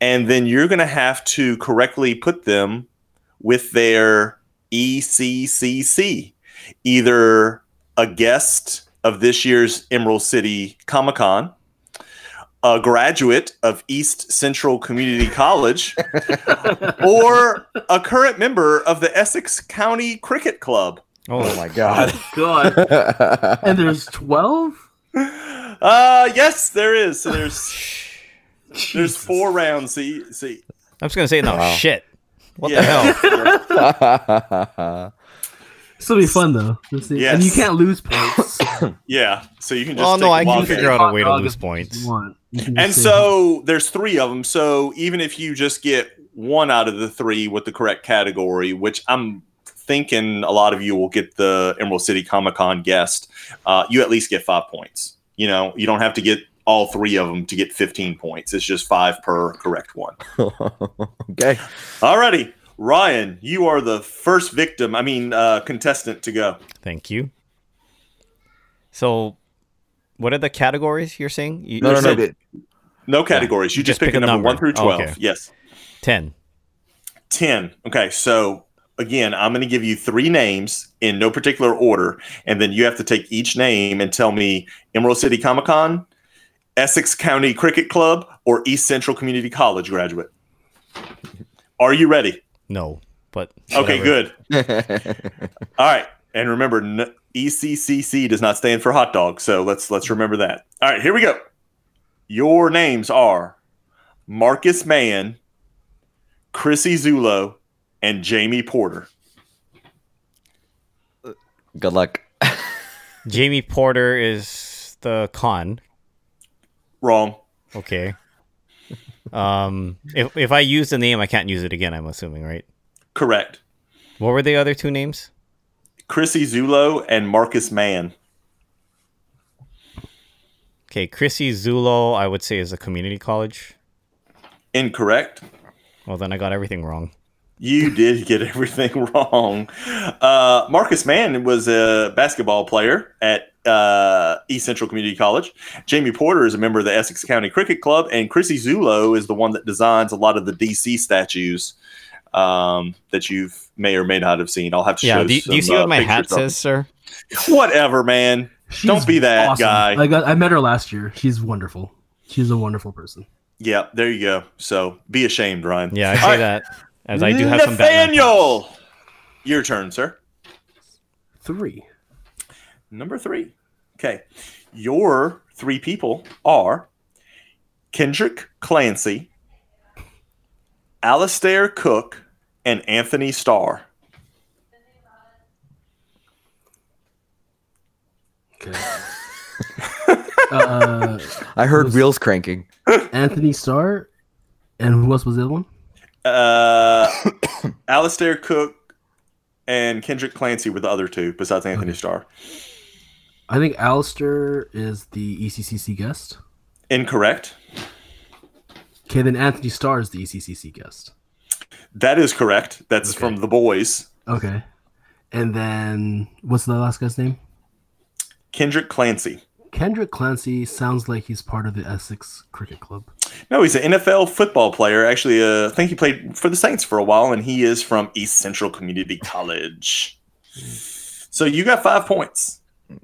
And then you're going to have to correctly put them with their E C C C. Either a guest of this year's Emerald City Comic Con, a graduate of East Central Community College, or a current member of the Essex County Cricket Club. Oh my God! God. And there's twelve. Uh yes, there is. So there's Jesus. There's four rounds. See, see. I'm just gonna say no wow. shit. What yeah. the hell? This will be fun though. Yes. And you can't lose points. Yeah, so you can just. Oh well, no, I can figure out a way to lose points. And so there's three of them. So even if you just get one out of the three with the correct category, which I'm thinking a lot of you will get the Emerald City Comic Con guest, uh, you at least get five points. You know, you don't have to get all three of them to get fifteen points. It's just five per correct one. Okay. All righty. Ryan, you are the first victim, I mean, uh, contestant to go. Thank you. So, what are the categories you're saying? You, no, you no, said, no, no categories. Yeah. You just, just pick, pick a number, number one through twelve. Oh, okay. Yes. Ten. Ten. Okay, so again, I'm going to give you three names in no particular order, and then you have to take each name and tell me Emerald City Comic Con, Essex County Cricket Club, or East Central Community College graduate. Are you ready? No, but whatever. Okay, good. All right, and remember, n- E C C C does not stand for hot dog, so let's let's remember that. All right, here we go. Your names are Marcus Mann, Chrissy Zulo, and Jamie Porter. Good luck. Jamie Porter is the con. Wrong. Okay. Um, if if I use the name, I can't use it again, I'm assuming, right? Correct. What were the other two names? Chrissy Zulo and Marcus Mann. Okay, Chrissy Zulo, I would say, is a community college. Incorrect. Well, then I got everything wrong. You did get everything wrong. Uh, Marcus Mann was a basketball player at uh, East Central Community College. Jamie Porter is a member of the Essex County Cricket Club. And Chrissy Zulo is the one that designs a lot of the D C statues um, that you may or may not have seen. I'll have to yeah, show you. Yeah, do, do you see uh, what my hat says, sir? Whatever, man. She's Don't be that awesome. guy. I, got, I met her last year. She's wonderful. She's a wonderful person. Yeah, there you go. So be ashamed, Ryan. Yeah, I say right. that as I do have Nathaniel, some Nathaniel, your turn, sir. Three. Number three. Okay. Your three people are Kendrick Clancy, Alistair Cook, and Anthony Starr. Okay. uh, I heard wheels cranking. Anthony Starr, and who else was the other one? Uh, Alistair Cook and Kendrick Clancy were the other two, besides Anthony okay. Starr. I think Alistair is the E C C C guest. Incorrect. Okay, then Anthony Starr is the E C C C guest. That is correct. That's okay. from The Boys. Okay. And then, what's the last guy's name? Kendrick Clancy. Kendrick Clancy sounds like he's part of the Essex Cricket Club. No, he's an N F L football player. Actually, uh, I think he played for the Saints for a while, and he is from East Central Community College. So you got five points.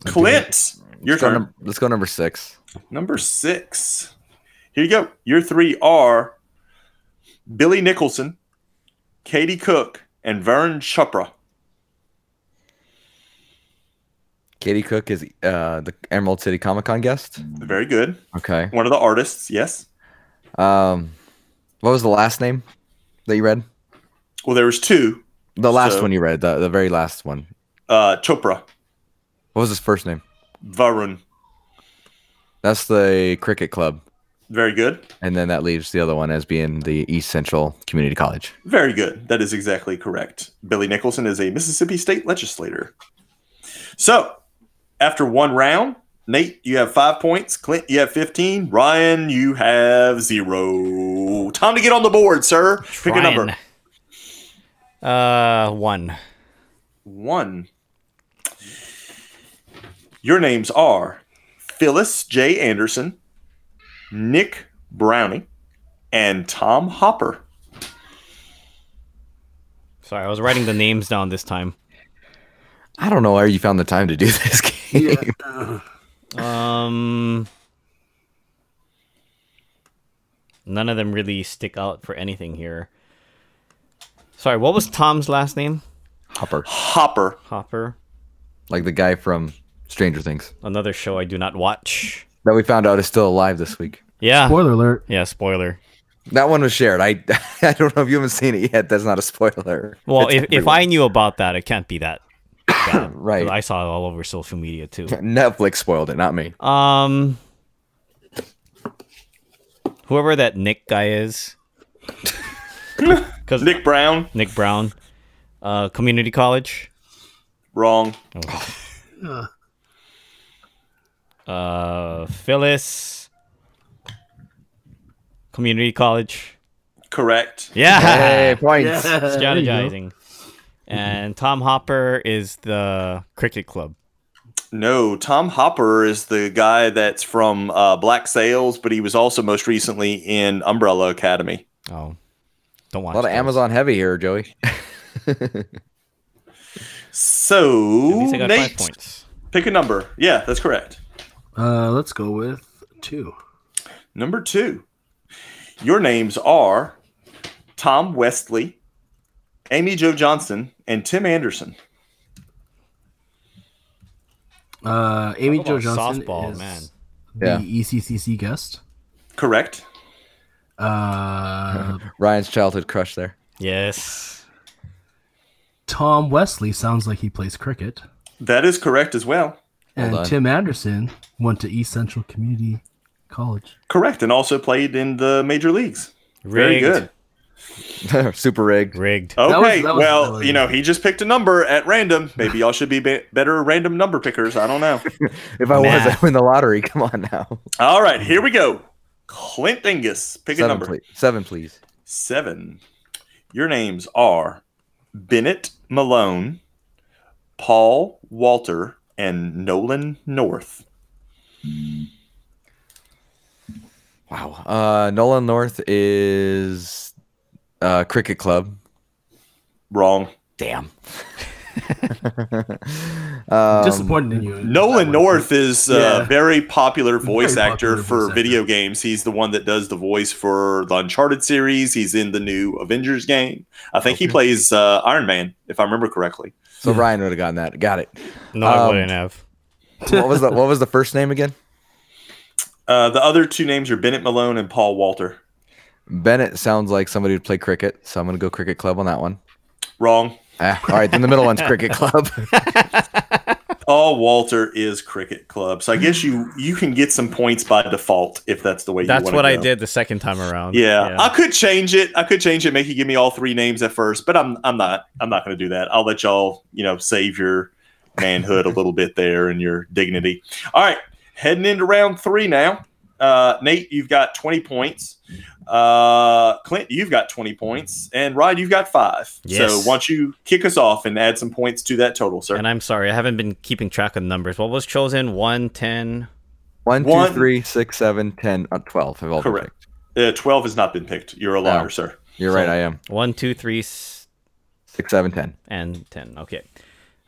Clint, your turn. Num- let's go number six. Number six. Here you go. Your three are Billy Nicholson, Katie Cook, and Vern Chopra. Katie Cook is uh, the Emerald City Comic Con guest. Very good. Okay. One of the artists, yes. Um, what was the last name that you read? Well, there was two. The last so, one you read, the, the very last one. Uh, Chopra. What was his first name? Varun. That's the cricket club. Very good. And then that leaves the other one as being the East Central Community College. Very good. That is exactly correct. Billy Nicholson is a Mississippi state legislator. So, after one round, Nate, you have five points. Clint, you have fifteen. Ryan, you have zero. Time to get on the board, sir. Pick Ryan. a number. Uh, one. One. Your names are Phyllis J. Anderson, Nick Browning, and Tom Hopper. Sorry, I was writing the names down this time. I don't know where you found the time to do this game. Yeah. um, none of them really stick out for anything here. Sorry, what was Tom's last name? Hopper. Hopper. Hopper. Like the guy from Stranger Things. Another show I do not watch. That we found out is still alive this week. Yeah. Spoiler alert. Yeah, spoiler. That one was shared. I I don't know if you haven't seen it yet. That's not a spoiler. Well, if, if I knew about that, it can't be that. That, right, I saw it all over social media too. Netflix spoiled it, not me. Um, whoever that Nick guy is, because Nick Brown, Nick Brown, uh, community college. Wrong. Oh. uh, Phyllis, community college. Correct. Yeah, hey, points. Yeah. Strategizing. And Tom Hopper is the cricket club. No, Tom Hopper is the guy that's from uh, Black Sails, but he was also most recently in Umbrella Academy. Oh. Don't watch. A lot of those. Amazon heavy here, Joey. So, at least I got Nate, five points. Pick a number. Yeah, that's correct. Uh, let's go with two. Number two. Your names are Tom Westley, Amy Jo Johnson, and Tim Anderson. Uh, Amy Jo Johnson softball, is man. the yeah. E C C C guest. Correct. Uh, Ryan's childhood crush there. Yes. Tom Westley sounds like he plays cricket. That is correct as well. And Tim Anderson went to East Central Community College. Correct, and also played in the major leagues. Rigged. Very good. Super rigged. Rigged. Okay, that was, that was, well, was, you know, he just picked a number at random. Maybe y'all should be, be better random number pickers. I don't know. If I nah. was, I'd win the lottery. Come on now. All right, here we go. Clint Dingus, pick seven, a number. Please. Seven, please. Seven. Your names are Bennett Malone, Paul Walter, and Nolan North. Wow. Uh, Nolan North is... Uh, cricket club. Wrong. Damn. um, Disappointed in you. Nolan North is a yeah. very popular voice very actor popular for voice video actor. games. He's the one that does the voice for the Uncharted series. He's in the new Avengers game. I think okay. he plays uh, Iron Man, if I remember correctly. So yeah. Ryan would have gotten that. Got it. No, um, I wouldn't have. what was the What was the first name again? Uh, the other two names are Bennett Malone and Paul Walter. Bennett sounds like somebody who'd play cricket, so I'm going to go cricket club on that one. Wrong. Ah, all right, then the middle one's cricket club. Paul Walter is cricket club, so I guess you you can get some points by default if that's the way you want to go. That's what I did the second time around. Yeah, yeah, I could change it. I could change it, make you give me all three names at first, but I'm I'm not I'm not going to do that. I'll let y'all you know save your manhood a little bit there and your dignity. All right, heading into round three now. Uh, Nate, you've got twenty points. Uh, Clint, you've got twenty points. And Rod, you've got five. Yes. So why don't you kick us off and add some points to that total, sir? And I'm sorry, I haven't been keeping track of numbers. What was chosen? one, ten one, one. two, three, six, seven, ten, uh, twelve have all Correct. been picked. Uh, twelve has not been picked. You're a liar, no. sir. You're so, right, I am. one, two, three, s- six, seven, ten. And ten, okay.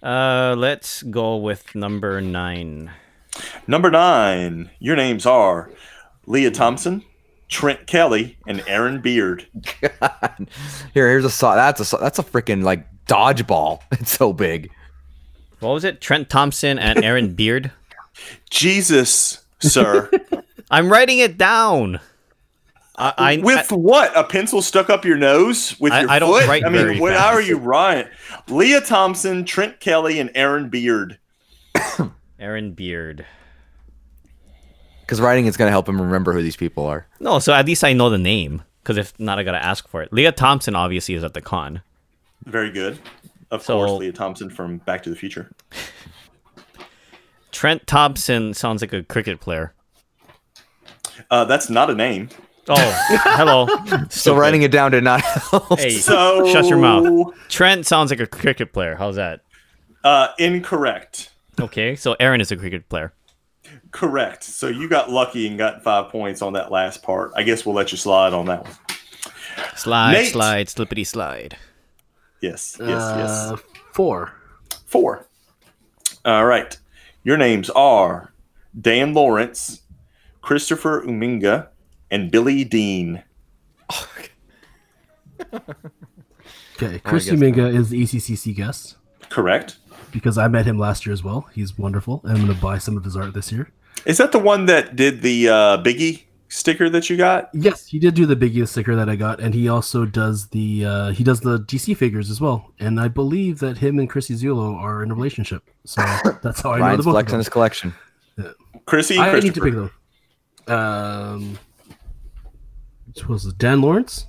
Uh, let's go with number nine. Number nine, your names are Leah Thompson, Trent Kelly, and Aaron Beard. God. Here, here's a saw. That's a that's a freaking like dodgeball. It's so big. What was it? Trent Thompson and Aaron Beard. Jesus, sir. I'm writing it down. I, I, with I, what? A pencil stuck up your nose with I, your I foot? Don't write I mean, very what, fast. How are you writing? Leah Thompson, Trent Kelly, and Aaron Beard. Aaron Beard. Because writing is going to help him remember who these people are. No, so at least I know the name. Because if not, I got to ask for it. Leah Thompson obviously is at the con. Very good. Of so, course, Leah Thompson from Back to the Future. Trent Thompson sounds like a cricket player. Uh, that's not a name. Oh, hello. So writing it down did not help. Hey, so... shut your mouth. Trent sounds like a cricket player. How's that? Uh, incorrect. Okay, so Aaron is a cricket player. Correct. So you got lucky and got five points on that last part. I guess we'll let you slide on that one. Slide, Nate. slide, slippity slide. Yes, yes, uh, yes. Four. Four. All right. Your names are Dan Lawrence, Christopher Uminga, and Billy Dean. Oh, okay, okay. Chris Uminga is the E C C C guest. Correct. Because I met him last year as well. He's wonderful. And I'm going to buy some of his art this year. Is that the one that did the uh, Biggie sticker that you got? Yes, he did do the Biggie sticker that I got. And he also does the uh, he does the D C figures as well. And I believe that him and Chrissy Zulo are in a relationship. So that's how I know the book. Ryan's flexing his collection. Yeah. Chrissy I need to pick them. Um, which was Dan Lawrence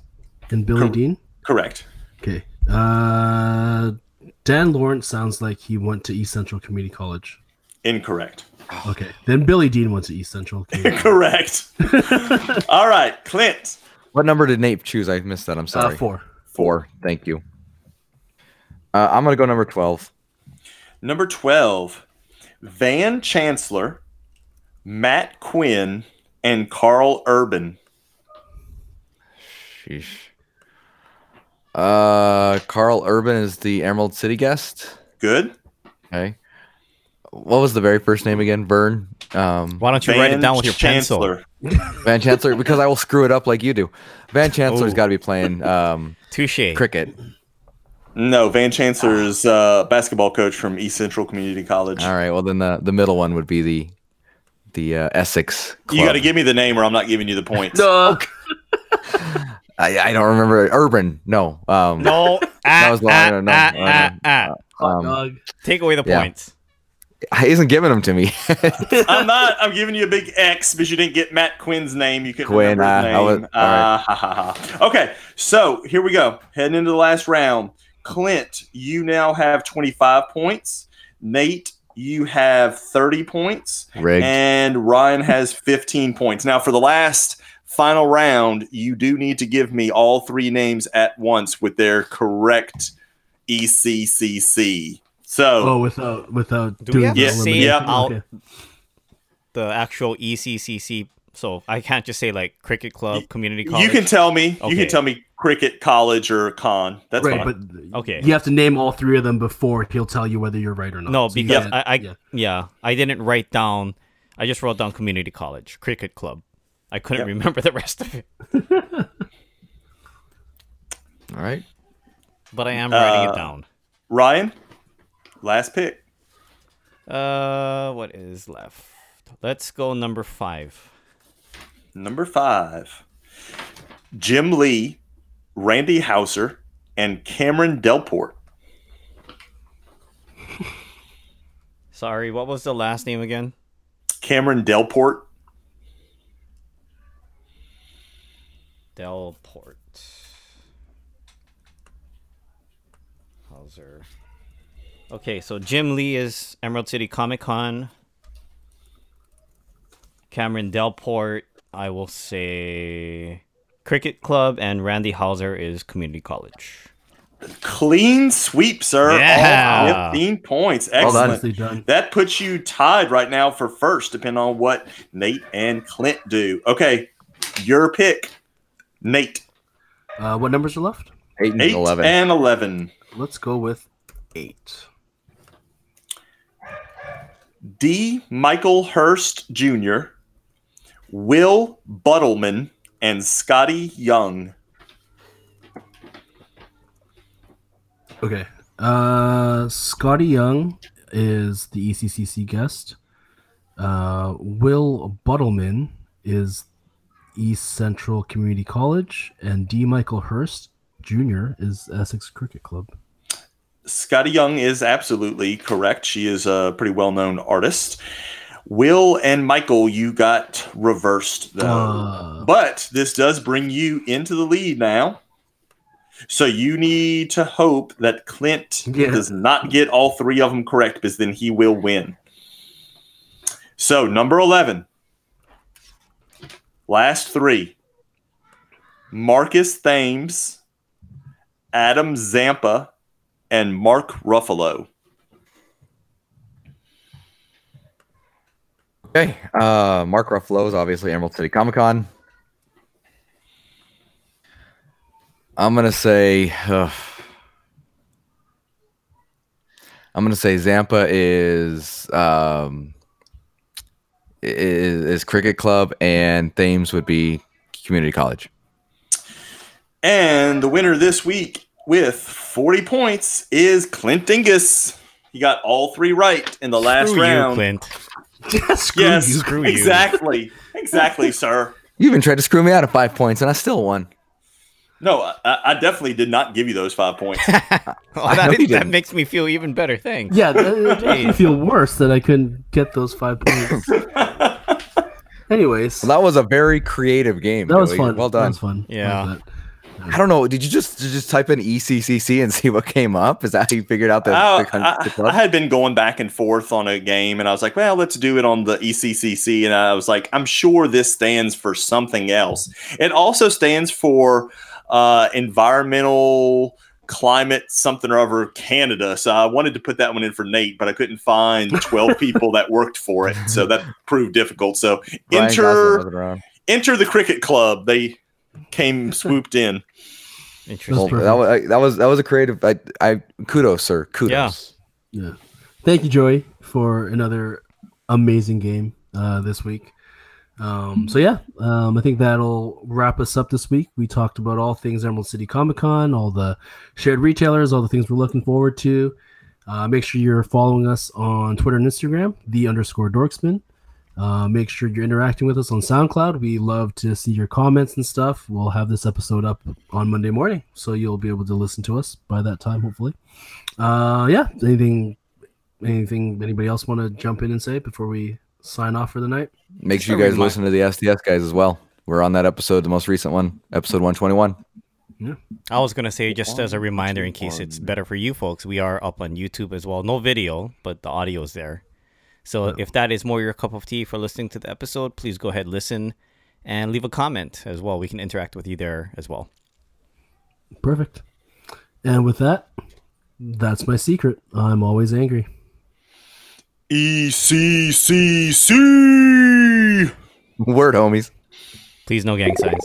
and Billy Cor- Dean? Correct. Okay. Uh... Dan Lawrence sounds like he went to East Central Community College. Incorrect. Okay. Then Billy Dean went to East Central Community Correct. All right, Clint. What number did Nate choose? I missed that. I'm sorry. Uh, four. Four. Thank you. Uh, I'm going to go number twelve. Number twelve. Van Chancellor, Matt Quinn, and Carl Urban. Sheesh. Uh, Carl Urban is the Emerald City guest. Good. Okay. What was the very first name again? Vern. Um, Why don't you Van write it down with your Chancellor. pencil? Van Chancellor, because I will screw it up like you do. Van Chancellor's got to be playing um, Touché. cricket. No, Van Chancellor's uh, basketball coach from East Central Community College. All right, well, then the, the middle one would be the the uh, Essex Club. You got to give me the name or I'm not giving you the points. No. I, I don't remember. Urban, no. Um, no. That was long. No. Uh, um, Take away the yeah. points. He isn't giving them to me. I'm not. I'm giving you a big X because you didn't get Matt Quinn's name. You couldn't Quinn, remember his name. I was, uh, right. Okay, so here we go. Heading into the last round. Clint, you now have twenty-five points. Nate, you have thirty points. Rigged. And Ryan has fifteen points. Now, for the last final round, you do need to give me all three names at once with their correct E C C C. So, oh, without without do doing yeah, yeah, okay. the actual E C C C. So I can't just say like cricket club, y- community college. You can tell me. Okay. You can tell me cricket, college, or con. That's right, fine. But okay, you have to name all three of them before he'll tell you whether you're right or not. No, so because yeah, I, I yeah. yeah, I didn't write down. I just wrote down community college, cricket club. I couldn't yep. remember the rest of it. All right, but I am writing uh, it down. Ryan. Last pick. Uh, what is left? Let's go number five. Number five. Jim Lee, Randy Hauser, and Cameron Delport. Sorry, what was the last name again? Cameron Delport. Delport. Hauser. Okay, so Jim Lee is Emerald City Comic Con. Cameron Delport, I will say Cricket Club, and Randy Hauser is Community College. Clean sweep, sir. Yeah. All fifteen points. Excellent. Well done. That puts you tied right now for first, depending on what Nate and Clint do. Okay, your pick, Nate. Uh, what numbers are left? Eight and Eight eleven. And eleven. Let's go with eight. D. Michael Hurst Junior, Will Buttleman, and Scotty Young. Okay. Uh, Scotty Young is the E C C C guest. Uh, Will Buttleman is East Central Community College. And D. Michael Hurst Junior is Essex Cricket Club. Scotty Young is absolutely correct. She is a pretty well-known artist. Will and Michael, you got reversed, though. Uh. But this does bring you into the lead now. So you need to hope that Clint yeah. does not get all three of them correct, because then he will win. So, number eleven. Last three. Marcus Thames, Adam Zampa, and Mark Ruffalo. Okay. Uh, Mark Ruffalo is obviously Emerald City Comic Con. I'm going to say... Uh, I'm going to say Zampa is, um, is... is Cricket Club, and Thames would be Community College. And the winner this week with forty points is Clint Dingus. He got all three right in the last screw round. You, Clint. screw yes, you, screw exactly. you. Exactly. Exactly, sir. You even tried to screw me out of five points, and I still won. No, I, I definitely did not give you those five points. well, that, is, that makes me feel even better. Thanks. Yeah, it makes me feel worse that I couldn't get those five points. Anyways. Well, that was a very creative game. That Joey. was fun. Well done. That was fun. Yeah. I don't know. Did you just did you just type in E C C C and see what came up? Is that how you figured out the, oh, the, the I, I had been going back and forth on a game, and I was like, well, let's do it on the E C C C. And I was like, I'm sure this stands for something else. It also stands for uh, environmental climate something or other Canada. So I wanted to put that one in for Nate, but I couldn't find twelve people that worked for it. So that proved difficult. So Ryan enter enter the cricket club. They came swooped in. Interesting. Well, that, was, I, that was that was a creative. I, I kudos, sir. Kudos. Yeah. yeah. Thank you, Joey, for another amazing game uh, this week. Um, so yeah, um, I think that'll wrap us up this week. We talked about all things Emerald City Comic Con, all the shared retailers, all the things we're looking forward to. Uh, make sure you're following us on Twitter and Instagram, the underscore dorksman. Uh, make sure you're interacting with us on SoundCloud. We love to see your comments and stuff. We'll have this episode up on Monday morning, so you'll be able to listen to us by that time, hopefully. Uh, yeah, anything, anything anybody else want to jump in and say before we sign off for the night? Make sure you guys listen to the S D S guys as well. We're on that episode, the most recent one, episode one twenty-one. Yeah. I was going to say, just as a reminder, in case it's better for you folks, we are up on YouTube as well. No video, but the audio is there. So if that is more your cup of tea for listening to the episode, please go ahead, listen, and leave a comment as well. We can interact with you there as well. Perfect. And with that, that's my secret. I'm always angry. E C C C! Word, homies. Please, no gang signs.